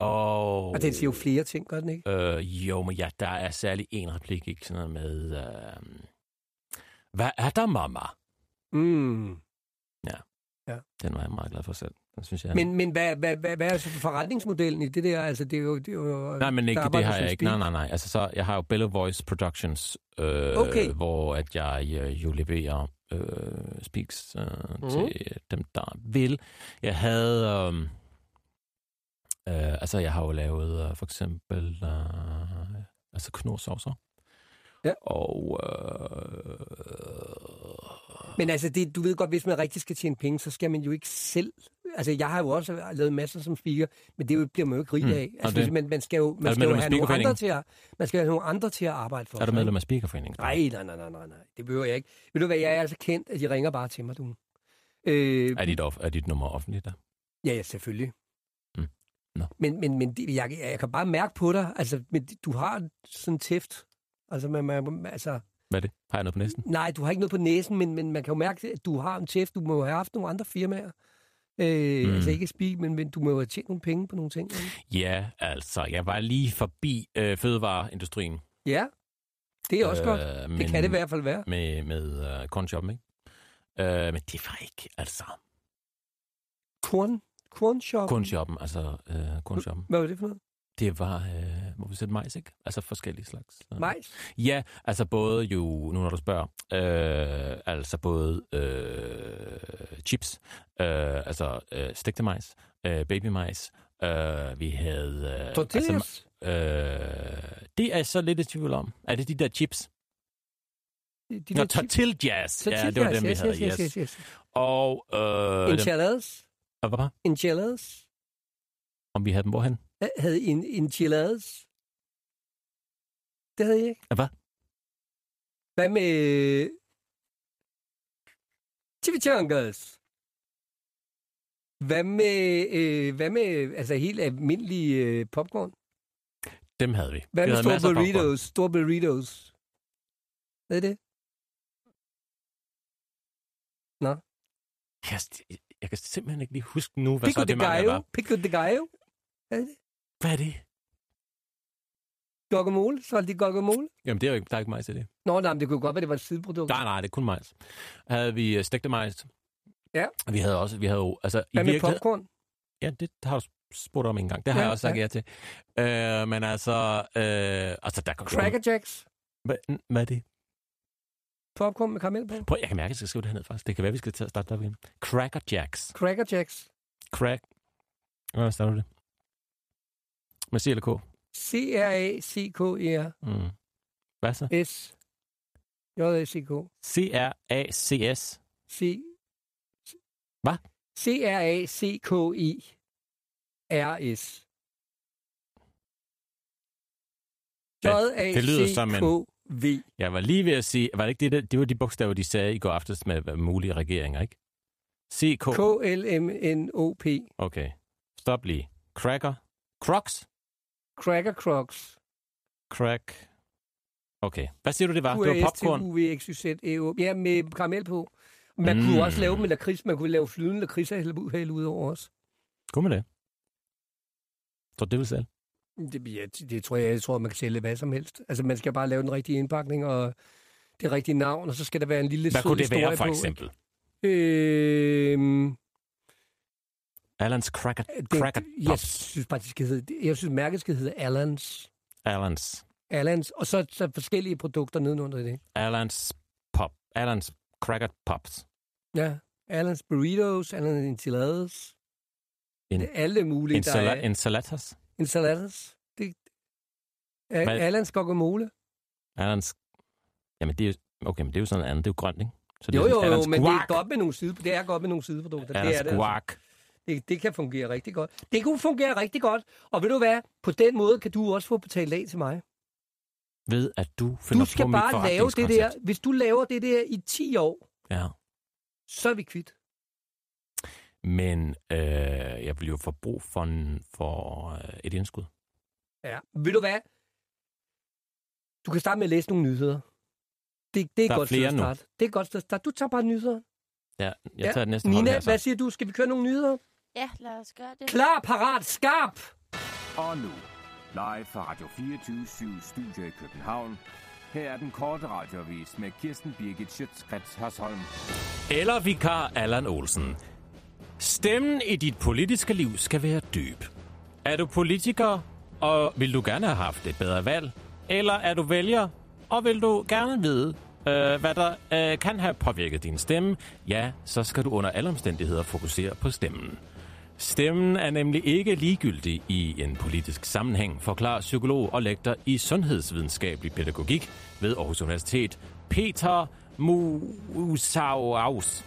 Og den siger jo flere ting, gør den ikke? Jo, men ja, der er særlig en replik, ikke? Sådan noget med, hvad er der, mamma? Mm. Ja, den var jeg meget glad for selv. Synes jeg. Men hvad er så forretningsmodellen i det der? Altså, det er jo nej, men ikke, det har jeg ikke. Nej. Altså, så, jeg har jo Bella Voice Productions, okay. Hvor at jeg jo leverer speaks til dem, der vil. Jeg havde... altså, jeg har jo lavet for eksempel knorsaucer. Ja. Og... Men altså, du ved godt, hvis man rigtig skal tjene penge, så skal man jo ikke selv... Altså, jeg har jo også lavet masser som speaker, men det bliver man jo ikke rig af. Altså, okay. Man skal jo have nogle andre til at arbejde for. Er du medlem af speakerforeningen? Nej. Det behøver jeg ikke. Ved du hvad, jeg er altså kendt, at de ringer bare til mig, du. Er dit nummer offentligt, der? Ja, selvfølgelig. Mm. No. Men jeg kan bare mærke på dig, altså, men du har sådan tæft. Altså, hvad er det? Har jeg noget på næsen? Nej, du har ikke noget på næsen, men man kan jo mærke, at du har en chef. Du må jo have haft nogle andre firmaer. Altså ikke spil, men du må jo have tjent nogle penge på nogle ting. Eller? Ja, altså, jeg var lige forbi fødevareindustrien. Ja, det er også godt. Det kan det i hvert fald være. Med Kornshoppen, ikke? Men det var ikke, altså... Kornshoppen, altså Kornshoppen. Hvad var det for noget? Det var, hvor vi sætter majs, ikke? Altså forskellige slags. Majs? Ja, altså både jo, nu når du spørger, altså både chips, altså stegte majs, babymajs, vi havde... tortillas? Altså, det er så lidt i tvivl om. Er det de der chips? De tortillas. Ja, det var dem, vi havde, yes. Og... enchiladas? Hvad? Enchiladas? Om vi havde dem hvorhen? Havde en enchiladas? Det havde jeg ikke. Hvad? Hvad med... chimichangas? Hvad med altså helt almindelige popcorn? Dem havde vi. Hvad med store burritos? Hvad er det? Nå? Jeg kan simpelthen ikke lige huske nu, hvad så det mangler var. Pico de gallo? Hvad er det? Hvad er det? Guacamole? Så er det guacamole? Jamen, det er jo ikke, der er ikke majs i det. Nå, nej, men det kunne godt være, det var et sideprodukt. Nej, det er kun majs. Havde vi stegte majs. Ja. Og vi havde jo... Altså, hvad med popcorn? Ja, det har du spurgt om en gang. Det har jeg også sagt ja til. Men altså... Crackerjacks? Hvad er det? popcorn med karamel på? Prøv, jeg kan mærke, at jeg skal skrive det hernede, faktisk. Det kan være, vi skal starte der igen. Crackerjacks. Crackerjacks. Crack. Hvad starter det? Med C eller K? C-R-A-C-K-E-R. Mm. Hvad så? S. J-A-C-K. C-R-A-C-S. C. Hvad? C-R-A-C-K-E-R-S. J-A-C-K-V. Jeg var lige ved at sige, var det ikke det der? Det var de bogstaver, de sagde i går aftes med mulige regeringer, ikke? C-K. K-L-M-N-O-P. Okay. Stop lige. Cracker. Crocs. Cracker Crocs. Crack. Okay. Hvad siger du, det var? Det var popcorn? QASTUVXYZEO. Ja, med karamel på. Man kunne også lave med lakrids. Man kunne lave flydende lakrids og hælde ud over os. Kunne man det? Tror du, det vil sælge? Det tror jeg, man kan sælge hvad som helst. Altså, man skal bare lave den rigtige indpakning og det rigtige navn, og så skal der være en lille sød historie på. Hvad kunne det være, for eksempel? Alans Cracker Pops. Jeg synes bare, mærket skal hedde Alans. Og så forskellige produkter nedenunder det. Alans Cracker Pops. Ja, Alans Burritos, Alans Enchiladas. Alle mulige. Ensalatas. Ensalatas. Alans guacamole. Alans... Jamen, det er jo... Okay, men det er jo sådan en anden. Det er jo grønt, ikke? Så det jo, men det er godt med nogle sideprodukter. Det er godt med nogle sideprodukter. Alans guac. Det kan fungere rigtig godt. Det kunne fungere rigtig godt. Og ved du hvad? På den måde kan du også få betalt af til mig. Ved at du finder på mit forretningskoncept. Du skal bare lave det der. Hvis du laver det der i 10 år, ja, så er vi kvidt. Men jeg vil jo få brug for et indskud. Ja, ved du hvad? Du kan starte med at læse nogle nyheder. Det er godt til at starte. Det er godt til at starte. Du tager bare nyheder. Ja, jeg tager det næste Nina, hvad siger du? Skal vi køre nogle nyheder? Ja, lad os gøre det. Klar, parat, skarp! Og nu, live fra Radio 24-7 Studio i København. Her er Den Korte Radioavis med Kirsten Birgit Schiøtz Kretz Hørsholm. Eller vikar Allan Olsen. Stemmen i dit politiske liv skal være dyb. Er du politiker, og vil du gerne have haft et bedre valg? Eller er du vælger, og vil du gerne vide, hvad der kan have påvirket din stemme, ja, så skal du under alle omstændigheder fokusere på stemmen. Stemmen er nemlig ikke ligegyldig i en politisk sammenhæng, forklarer psykolog og lektor i sundhedsvidenskabelig pædagogik ved Aarhus Universitet, Peter Musauaus,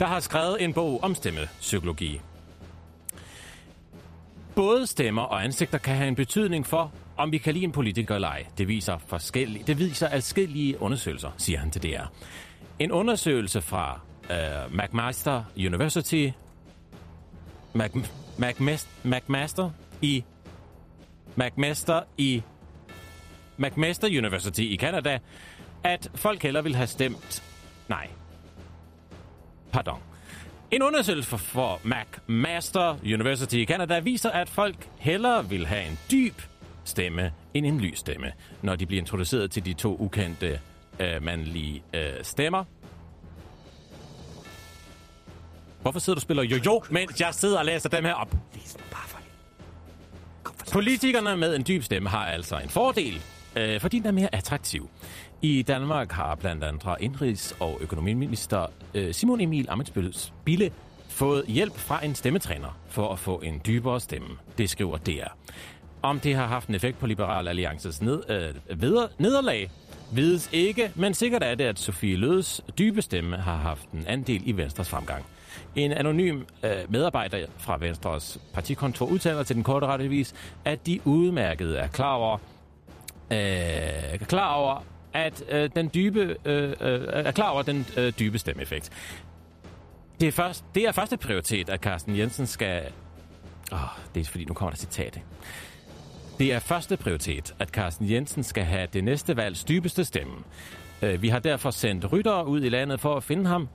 der har skrevet en bog om stemmepsykologi. Både stemmer og ansigter kan have en betydning for, om vi kan lide en politiker eller ej. Det viser adskillige undersøgelser, siger han til DR. En undersøgelse fra McMaster University McMaster University i Canada, at folk heller vil have stemt nej. Pardon. En undersøgelse for McMaster University i Canada viser, at folk hellere vil have en dyb stemme end en lys stemme, når de bliver introduceret til de to ukendte mandlige stemmer. Hvorfor sidder du og spiller jo-jo, mens jeg sidder og læser dem her op? Politikerne med en dyb stemme har altså en fordel, fordi den er mere attraktiv. I Danmark har blandt andre indrigs- og økonomiminister Simon Emil Amitsbøll-Bille fået hjælp fra en stemmetræner for at få en dybere stemme. Det skriver DR. Om det har haft en effekt på Liberal Alliances nederlag, vides ikke, men sikkert er det, at Sofie Lødes dybe stemme har haft en andel i Venstres fremgang. En anonym medarbejder fra Venstres partikontor udtaler til Den Korte Radioavis, at de udmærkede er klar over den dybe stemmeeffekt. Det er første prioritet, at Carsten Jensen skal... det er fordi, nu kommer der citat. Det er første prioritet, at Carsten Jensen skal have det næste valgs dybeste stemme. Vi har derfor sendt ryttere ud i landet for at finde ham,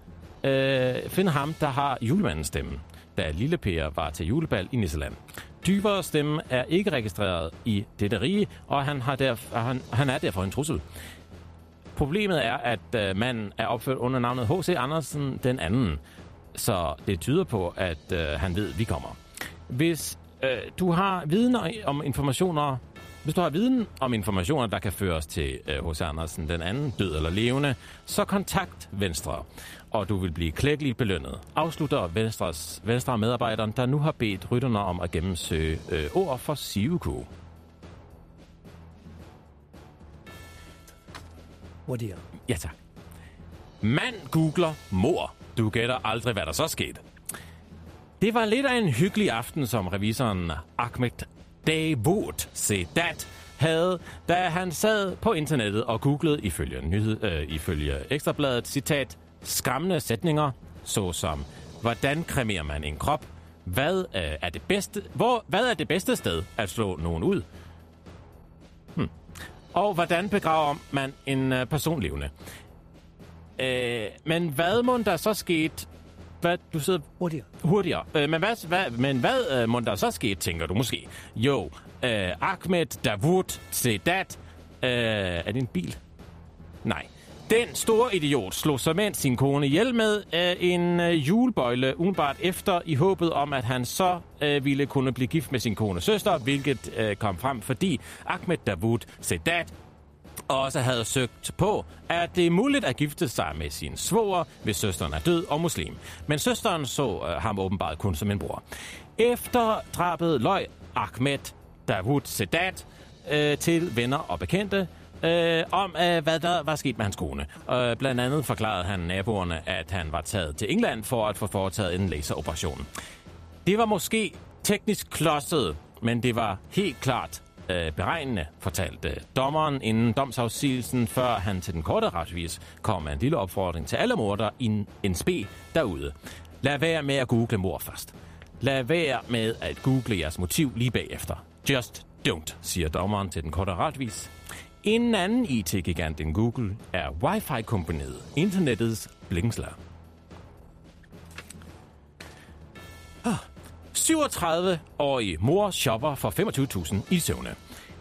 der har julemandens stemme, da Lille Per var til julebal i Nisseland. Dybere stemme er ikke registreret i dette rige, og han er derfor en trussel. Problemet er, at manden er opført under navnet H.C. Andersen den anden, så det tyder på, at han ved, vi kommer. Hvis du har viden om informationer Hvis du har viden om informationer, der kan føres til H.C. Andersen den anden, død eller levende, så kontakt Venstre, og du vil blive klækkeligt belønnet. Afslutter Venstre medarbejderen, der nu har bedt rytterne om at gennemsøge ord for Sivuku. Hurtigere. Ja, tak. Mand googler mor. Du gætter aldrig, hvad der så skete. Det var lidt af en hyggelig aften, som revisoren Ahmet Davut Sedat havde, da han sad på internettet og googlede ifølge Ekstrabladet, citat, skræmmende sætninger, såsom, hvordan kremerer man en krop? Hvad er det bedste sted at slå nogen ud? Og hvordan begraver man en person levende? Men hvad må der så skete? Hvad, du sidder hurtigere. Men hvad må der så skete, tænker du måske? Jo, Ahmet Davut Sedat. Er det en bil? Nej. Den store idiot slog såmænd sin kone ihjel med en julebøjle umiddelbart efter, i håbet om, at han så ville kunne blive gift med sin kones søster, hvilket kom frem, fordi Ahmet Davut Sedat også havde søgt på, at det er muligt at gifte sig med sin svoger, hvis søsteren er død og muslim. Men søsteren så ham åbenbart kun som en bror. Efter drabet løj Ahmet Davut Sedat til venner og bekendte, om hvad der var sket med hans kone. Blandt andet forklarede han naboerne, at han var taget til England for at få foretaget en laseroperation. Det var måske teknisk klodset, men det var helt klart beregnende, fortalte dommeren inden domsafsigelsen, før han til den korte radioavis kom med en lille opfordring til alle mordere i NSB derude. Lad være med at google mord først. Lad være med at google jeres motiv lige bagefter. Just don't, siger dommeren til den korte radioavis. En anden IT-gigant end Google er Wi-Fi-kompaniet, internettets blingsler. 37-årige mor shopper for 25.000 i søvne.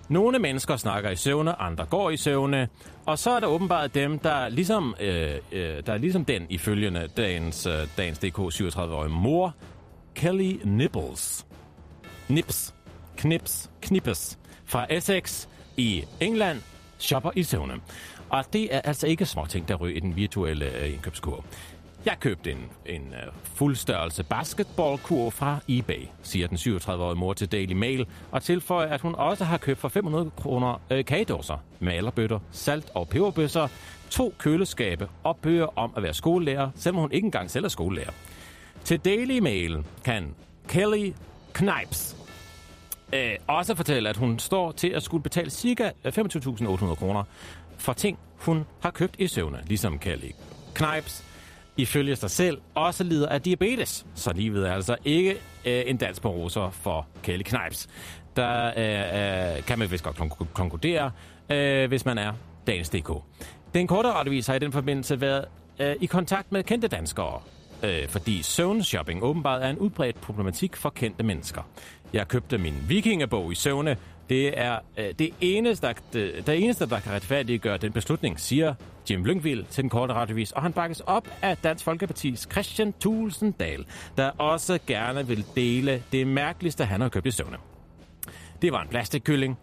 Nogle mennesker snakker i søvne, andre går i søvne, og så er der åbenbart dem, der ligesom den ifølgende Dagens DK 37-årige mor, Kelly Nipples. Knippes fra Essex i England shopper i søvne. Og det er altså ikke småting, der ryger i den virtuelle indkøbskurv. Jeg købte en fuldstørrelse basketballkurv fra eBay, siger den 37-årige mor til Daily Mail, og tilføjer, at hun også har købt for 500 kroner kagedåser, malerbøtter, salt- og peberbøsser, 2 køleskabe og bøger om at være skolelærer, selvom hun ikke engang selv er skolelærer. Til Daily Mail kan Kelly Kneipes også fortælle, at hun står til at skulle betale ca. 25.800 kroner for ting, hun har købt i søvne, ligesom Kelly Kneipes ifølge sig selv også lider af diabetes. Så livet er altså ikke en dans på roser for Kelly Kneipes. Der kan man vist godt konkludere, hvis man er Dagens DK. Den korte radioavis har i den forbindelse været i kontakt med kendte danskere, fordi søvnshopping åbenbart er en udbredt problematik for kendte mennesker. Jeg købte min vikingebog i søvne. Det er det eneste, der kan retfærdiggøre den beslutning, siger Jim Lyngvild til den korte radioavis, og han bakkes op af Dansk Folkepartis Christian Tulsendal, der også gerne vil dele det mærkeligste, han har købt i søvne. Det var en plastikkylling,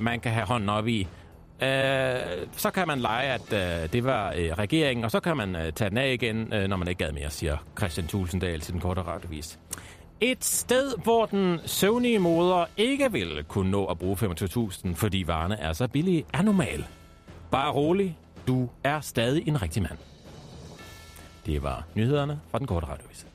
man kan have hånden op i. Så kan man lege, at det var regeringen, og så kan man tage den af igen, når man ikke gad mere, siger Christian Tulsendal til den korte radioavis. Et sted, hvor den søvnige moder ikke vil kunne nå at bruge 25.000, fordi varerne er så billige, er normal. Bare rolig, du er stadig en rigtig mand. Det var nyhederne fra den korte radioavis.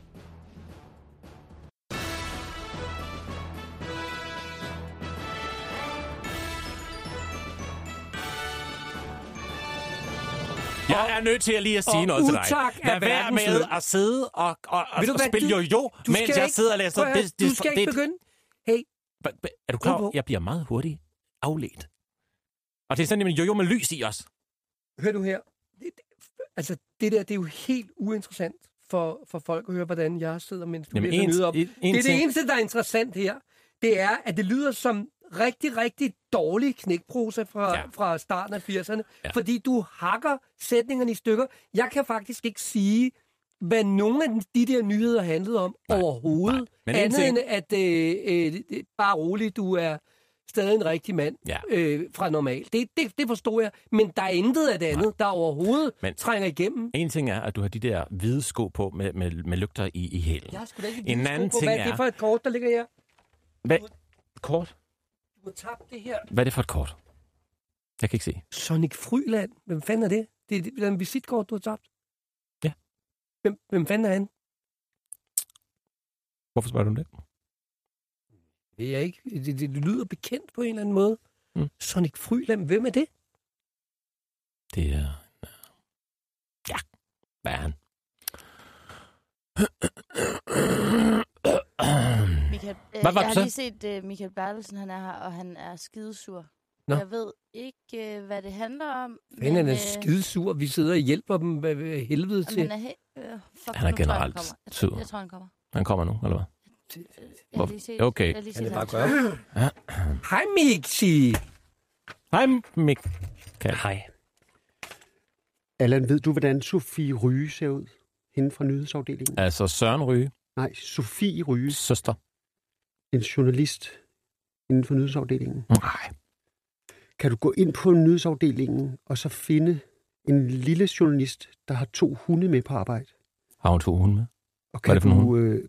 Jeg er nødt til at lige at sige noget til dig. Lad være med at sidde og spille jo-jo, mens jeg sidder og læser. Du skal ikke begynde. Hey. Er du klar over, jeg bliver meget hurtigt afledt? Og det er sådan en jo-jo med lys i os. Hør du her. Altså, det der, det er jo helt uinteressant for folk at høre, hvordan jeg sidder, mens du bliver nødt op. Det er det eneste, der er interessant her. Det er, at det lyder som rigtig, rigtig dårlig knækprosa fra starten af 80'erne, fordi du hakker sætningerne i stykker. Jeg kan faktisk ikke sige, hvad nogen af de der nyheder handlede om overhovedet. Nej. Andet end, at bare roligt, du er stadig en rigtig mand fra normalt. Det forstår jeg, men der er intet af det andet, der overhovedet trænger igennem. En ting er, at du har de der hvide sko på med lygter i hælen. Jeg skulle da ikke en anden ting på. Hvad er det for et kort, der ligger her? Kort? Du må tabe det her. Hvad er det for et kort? Jeg kan ikke se. Sonic Fryland. Hvem fanden er det? Det er en visitkort, du har tabt. Ja. Hvem fanden er han? Hvorfor spørger du om det? Det er ikke. Det lyder bekendt på en eller anden måde. Mm. Sonic Fryland. Hvem er det? Det er... Ja. Hvad er han? Jeg har lige set Michael Berdelsen, han er her, og han er skidesur. Nå. Jeg ved ikke, hvad det handler om. Men han er skidesur, vi sidder og hjælper dem helvede til. Han er, han er generelt sur. Jeg tror, han kommer. Han kommer nu, eller hvad? Okay. Han er bare godt. Hej, Mixi. Hej, Mik. Hej. Alan, ved du, hvordan Sofie Ryge ser ud? Hende fra nyhedsafdelingen. Altså Søren Ryge? Nej, Sofie Ryge. Søster. En journalist inden for nyhedsafdelingen. Nej. Kan du gå ind på nyhedsafdelingen og så finde en lille journalist, der har 2 hunde med på arbejde? Har hun 2 hunde med? Og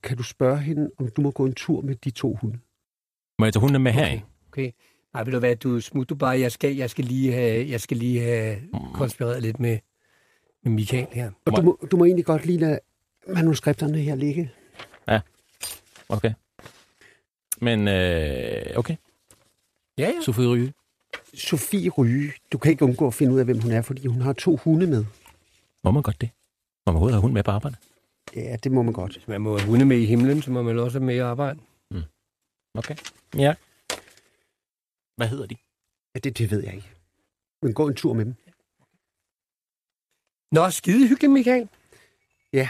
kan du spørge hende, om du må gå en tur med de 2 hunde? Må jeg tage hundene med herind? Okay. Nej, vil du være, du smutter bare. Jeg skal lige have konspireret lidt med Mikael her. Og du må egentlig godt lige lade manuskripterne her ligge. Ja, okay. Men, okay. Ja. Sofie Ryge. Du kan ikke undgå at finde ud af, hvem hun er, fordi hun har 2 hunde med. Må man godt det? Må man overhovedet have hund med på arbejde? Ja, det må man godt. Hvis man må have hunde med i himlen, så må man også have med i arbejde. Mm. Okay. Ja. Hvad hedder de? Ja, det ved jeg ikke. Men gå en tur med dem. Nå, skide hyggeligt, Mikael. Ja.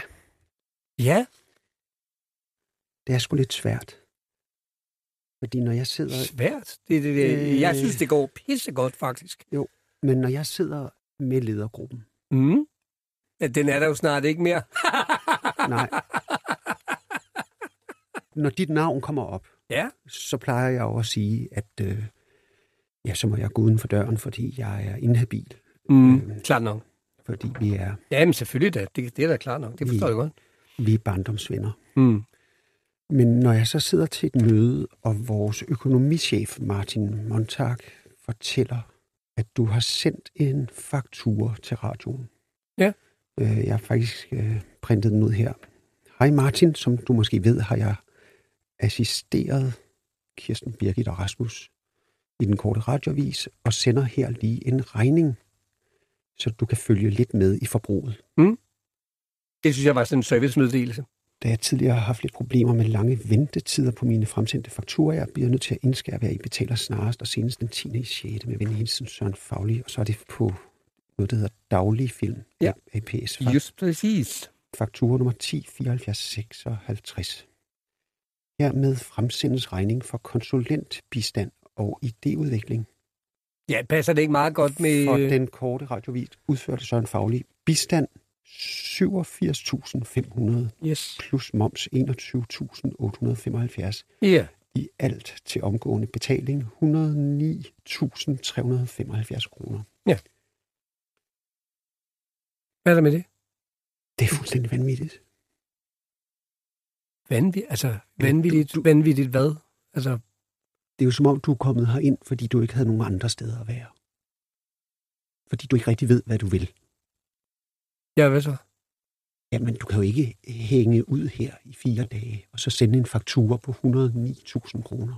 Ja? Det er sgu lidt svært. Fordi når jeg sidder... Svært? Det. Jeg synes, det går pissegodt, faktisk. Jo, men når jeg sidder med ledergruppen... Mm. Ja, den er der jo snart ikke mere. Nej. Når dit navn kommer op, så plejer jeg jo at sige, at så må jeg gå uden for døren, fordi jeg er inhabil. Mm. Klart nok. Fordi vi er... Jamen selvfølgelig da. Det er da klart nok. Det forstår jeg godt. Vi er barndomsvenner. Mm. Men når jeg så sidder til et møde, og vores økonomichef Martin Montag fortæller, at du har sendt en faktura til radioen. Ja. Jeg har faktisk printet den ud her. Hej Martin, som du måske ved, har jeg assisteret Kirsten Birgit og Rasmus i Den Korte Radioavis, og sender her lige en regning, så du kan følge lidt med i forbruget. Mm. Det synes jeg var sådan en servicemeddelelse. Da jeg tidligere har haft lidt problemer med lange ventetider på mine fremsendte fakturer, jeg bliver nødt til at indskærpe, at I betaler snarest og senest den 10. i 6. med venhilsen Søren Fauli, og så er det på noget, der hedder Daglig Film. Ja, APS. Just præcis. Faktura nummer 107456. Hermed fremsendes regning for konsulentbistand og idéudvikling. Ja, passer det ikke meget godt med... For Den Korte Radioavis udførte Søren Fauli bistand 87.500 plus moms 21.875. Yeah. I alt til omgående betaling 109.375 kroner. Ja. Hvad er der med det? Det er fuldstændig vanvittigt. Vanvittigt hvad? Altså... Det er jo som om, du er kommet herind, fordi du ikke havde nogen andre steder at være. Fordi du ikke rigtig ved, hvad du vil. Ja, hvad så? Jamen, du kan jo ikke hænge ud her i 4 dage, og så sende en faktura på 109.000 kroner.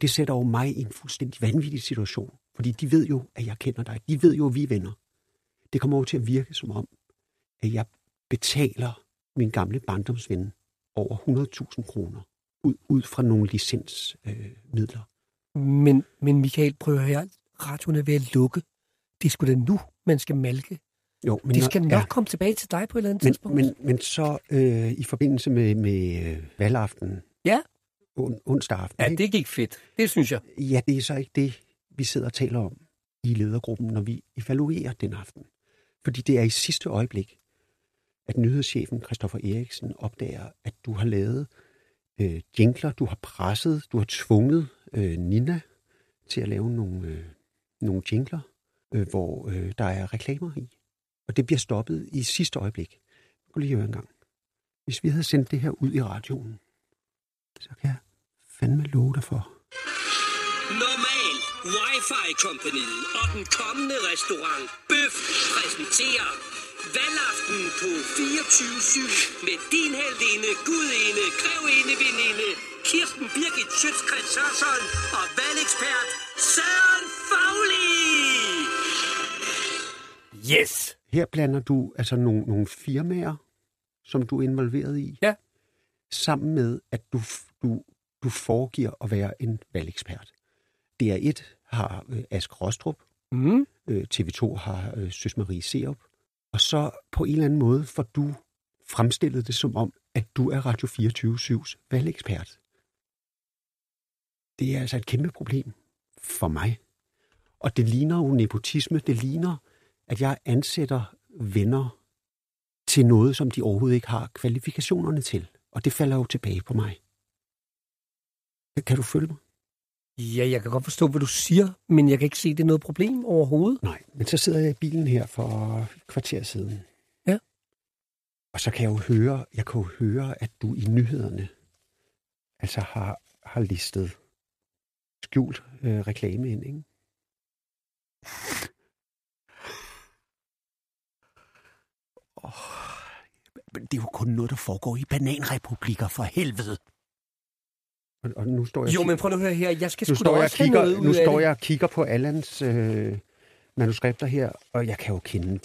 Det sætter jo mig i en fuldstændig vanvittig situation. Fordi de ved jo, at jeg kender dig. De ved jo, at vi er venner. Det kommer jo til at virke som om, at jeg betaler min gamle barndomsven over 100.000 kroner ud fra nogle licensmidler. Men Mikael, prøv at høre, radioen er ved at lukke. Det er sgu da nu, man skal malke. Jo, men det skal nok komme tilbage til dig på et eller andet tidspunkt. Men så i forbindelse med valgaften. Ja. Onsdag aften. Ja, ikke? Det gik fedt. Det synes jeg. Ja, det er så ikke det, vi sidder og taler om i ledergruppen, når vi evaluerer den aften. Fordi det er i sidste øjeblik, at nyhedschefen Christoffer Eriksen opdager, at du har lavet jingler, du har presset, du har tvunget Nina til at lave nogle jingler, hvor der er reklamer i. Og det bliver stoppet i sidste øjeblik. Jeg kunne lige høre en gang. Hvis vi havde sendt det her ud i radioen, så kan jeg fandme love dig for. Normal Wi-Fi-kompaniet og den kommende restaurant Bøf præsenterer valgaften på 24-7 med din heltinde, gudinde, grevinde, veninde, Kirsten Birgit Schiøtz Kretz Hørsholm og valgekspert Søren Fauli. Yes! Her blander du altså nogle firmaer, som du er involveret i, ja, sammen med, at du foregiver at være en valgekspert. DR1 har Ask Rostrup, TV2 har Søs Marie Serup, og så på en eller anden måde får du fremstillet det som om, at du er Radio 24-7's valgekspert. Det er altså et kæmpe problem for mig. Og det ligner jo nepotisme, det ligner, at jeg ansætter venner til noget, som de overhovedet ikke har kvalifikationerne til. Og det falder jo tilbage på mig. Kan du følge mig? Ja, jeg kan godt forstå, hvad du siger, men jeg kan ikke se, det er noget problem overhovedet. Nej, men så sidder jeg i bilen her for et kvarter siden. Ja. Og så kan jeg jo høre, at du i nyhederne altså har listet skjult reklame ind, ikke? Men det er jo kun noget, der foregår i bananrepublikker, for helvede. Og nu står jeg... Jo, men prøv nu at høre her. Jeg skal sgu da også kigger, have noget ud. Nu står jeg og kigger på Alans manuskripter her, og jeg kan jo kende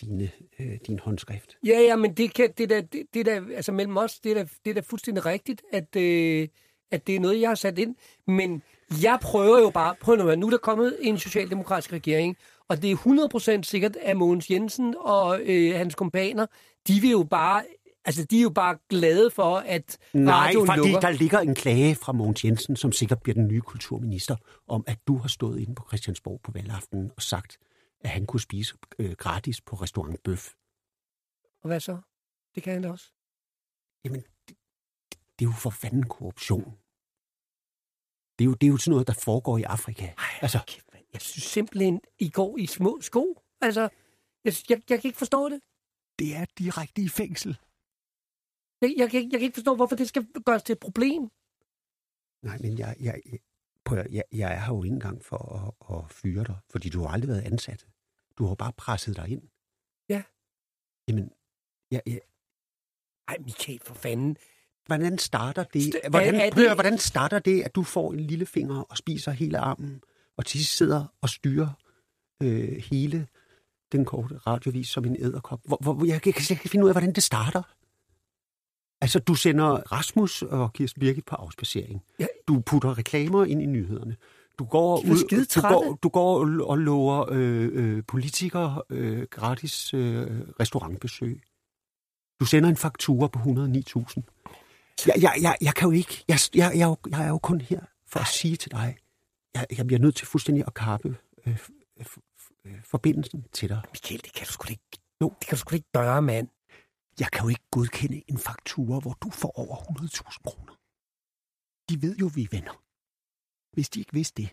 din håndskrift. Ja, ja, men det er da, altså mellem os, det er da fuldstændig rigtigt, at det er noget, jeg har sat ind. Men jeg prøver jo bare... Prøv nu at høre, nu er der kommet en socialdemokratisk regering, og det er 100% sikkert, at Mogens Jensen og hans kompaner, de vil jo bare... Altså, de er jo bare glade for, at radioen lukker. Nej, fordi der ligger en klage fra Mogens Jensen, som sikkert bliver den nye kulturminister, om at du har stået inde på Christiansborg på valgaftenen og sagt, at han kunne spise gratis på Restaurant Bøf. Og hvad så? Det kan han da også. Jamen, det er jo for fanden korruption. Det er jo sådan noget, der foregår i Afrika. Ej, altså, jeg synes simpelthen, I går i små sko. Altså, jeg kan ikke forstå det. Det er direkte i fængsel. Jeg kan ikke forstå, hvorfor det skal gøres til et problem. Nej, men jeg er her jo ikke engang for at fyre dig, fordi du har aldrig været ansat. Du har bare presset dig ind. Ja. Jamen, Ej, Mikael, for fanden. Hvordan starter det? Hvordan starter det, at du får en lille finger og spiser hele armen, og til sidder og styrer hele den korte radiovis som en edderkop? Jeg kan ikke finde ud af, hvordan det starter. Altså, du sender Rasmus og Kirsten Birgit på afspacering. Ja. Du putter reklamer ind i nyhederne. Du går ud, du går og lover politikere gratis restaurantbesøg. Du sender en faktura på 109.000. Jeg kan jo ikke... Jeg er jo kun her for at sige til dig, jeg bliver nødt til fuldstændig at kappe forbindelsen til dig. Mikael, det kan du sgu da ikke... Jo, det kan du sgu da ikke gøre, mand. Jeg kan jo ikke godkende en faktura, hvor du får over 100.000 kroner. De ved jo, vi er venner. Hvis de ikke vidste det,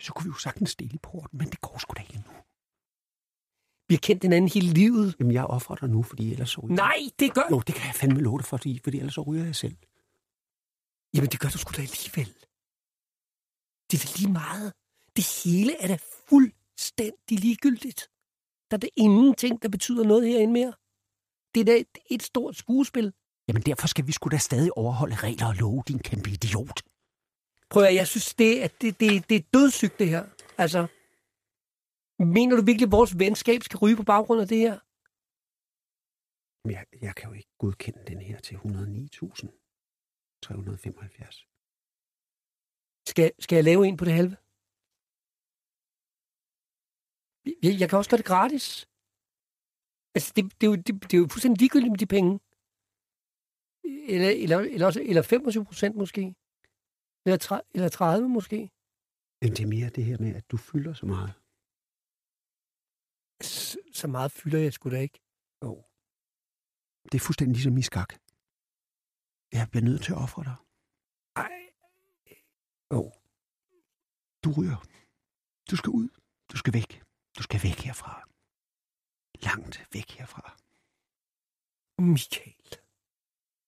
så kunne vi jo sagtens dele på den, men det går sgu da ikke endnu. Vi har kendt hinanden hele livet. Jamen, jeg offrer dig nu, fordi ellers ryger jeg. Nej, det gør... Jo, det kan jeg fandme love dig, fordi ellers så ryger jeg selv. Jamen, det gør du sgu da alligevel. Det er da lige meget. Det hele er da fuldstændig ligegyldigt. Der er da ingenting, der betyder noget herinde mere. Det er da et stort skuespil. Jamen derfor skal vi sgu da stadig overholde regler og love, din kæmpe idiot. Prøv at jeg synes, det er dødssygt, det her. Altså, mener du virkelig, at vores venskab skal ryge på baggrund af det her? Jeg kan jo ikke godkende den her til 109.375. Skal jeg lave en på det halve? Jeg kan også gøre det gratis. Altså, det er jo fuldstændig ligegyldigt med de penge. Eller 25% måske. Eller 30 måske. Det er mere det her med, at du fylder så meget. Så meget fylder jeg sgu da ikke. Jo. Det er fuldstændig ligesom i skak. Jeg bliver nødt til at ofre dig. Jo. Du ryger. Du skal ud. Du skal væk. Du skal væk herfra. Langt væk herfra. Mikael.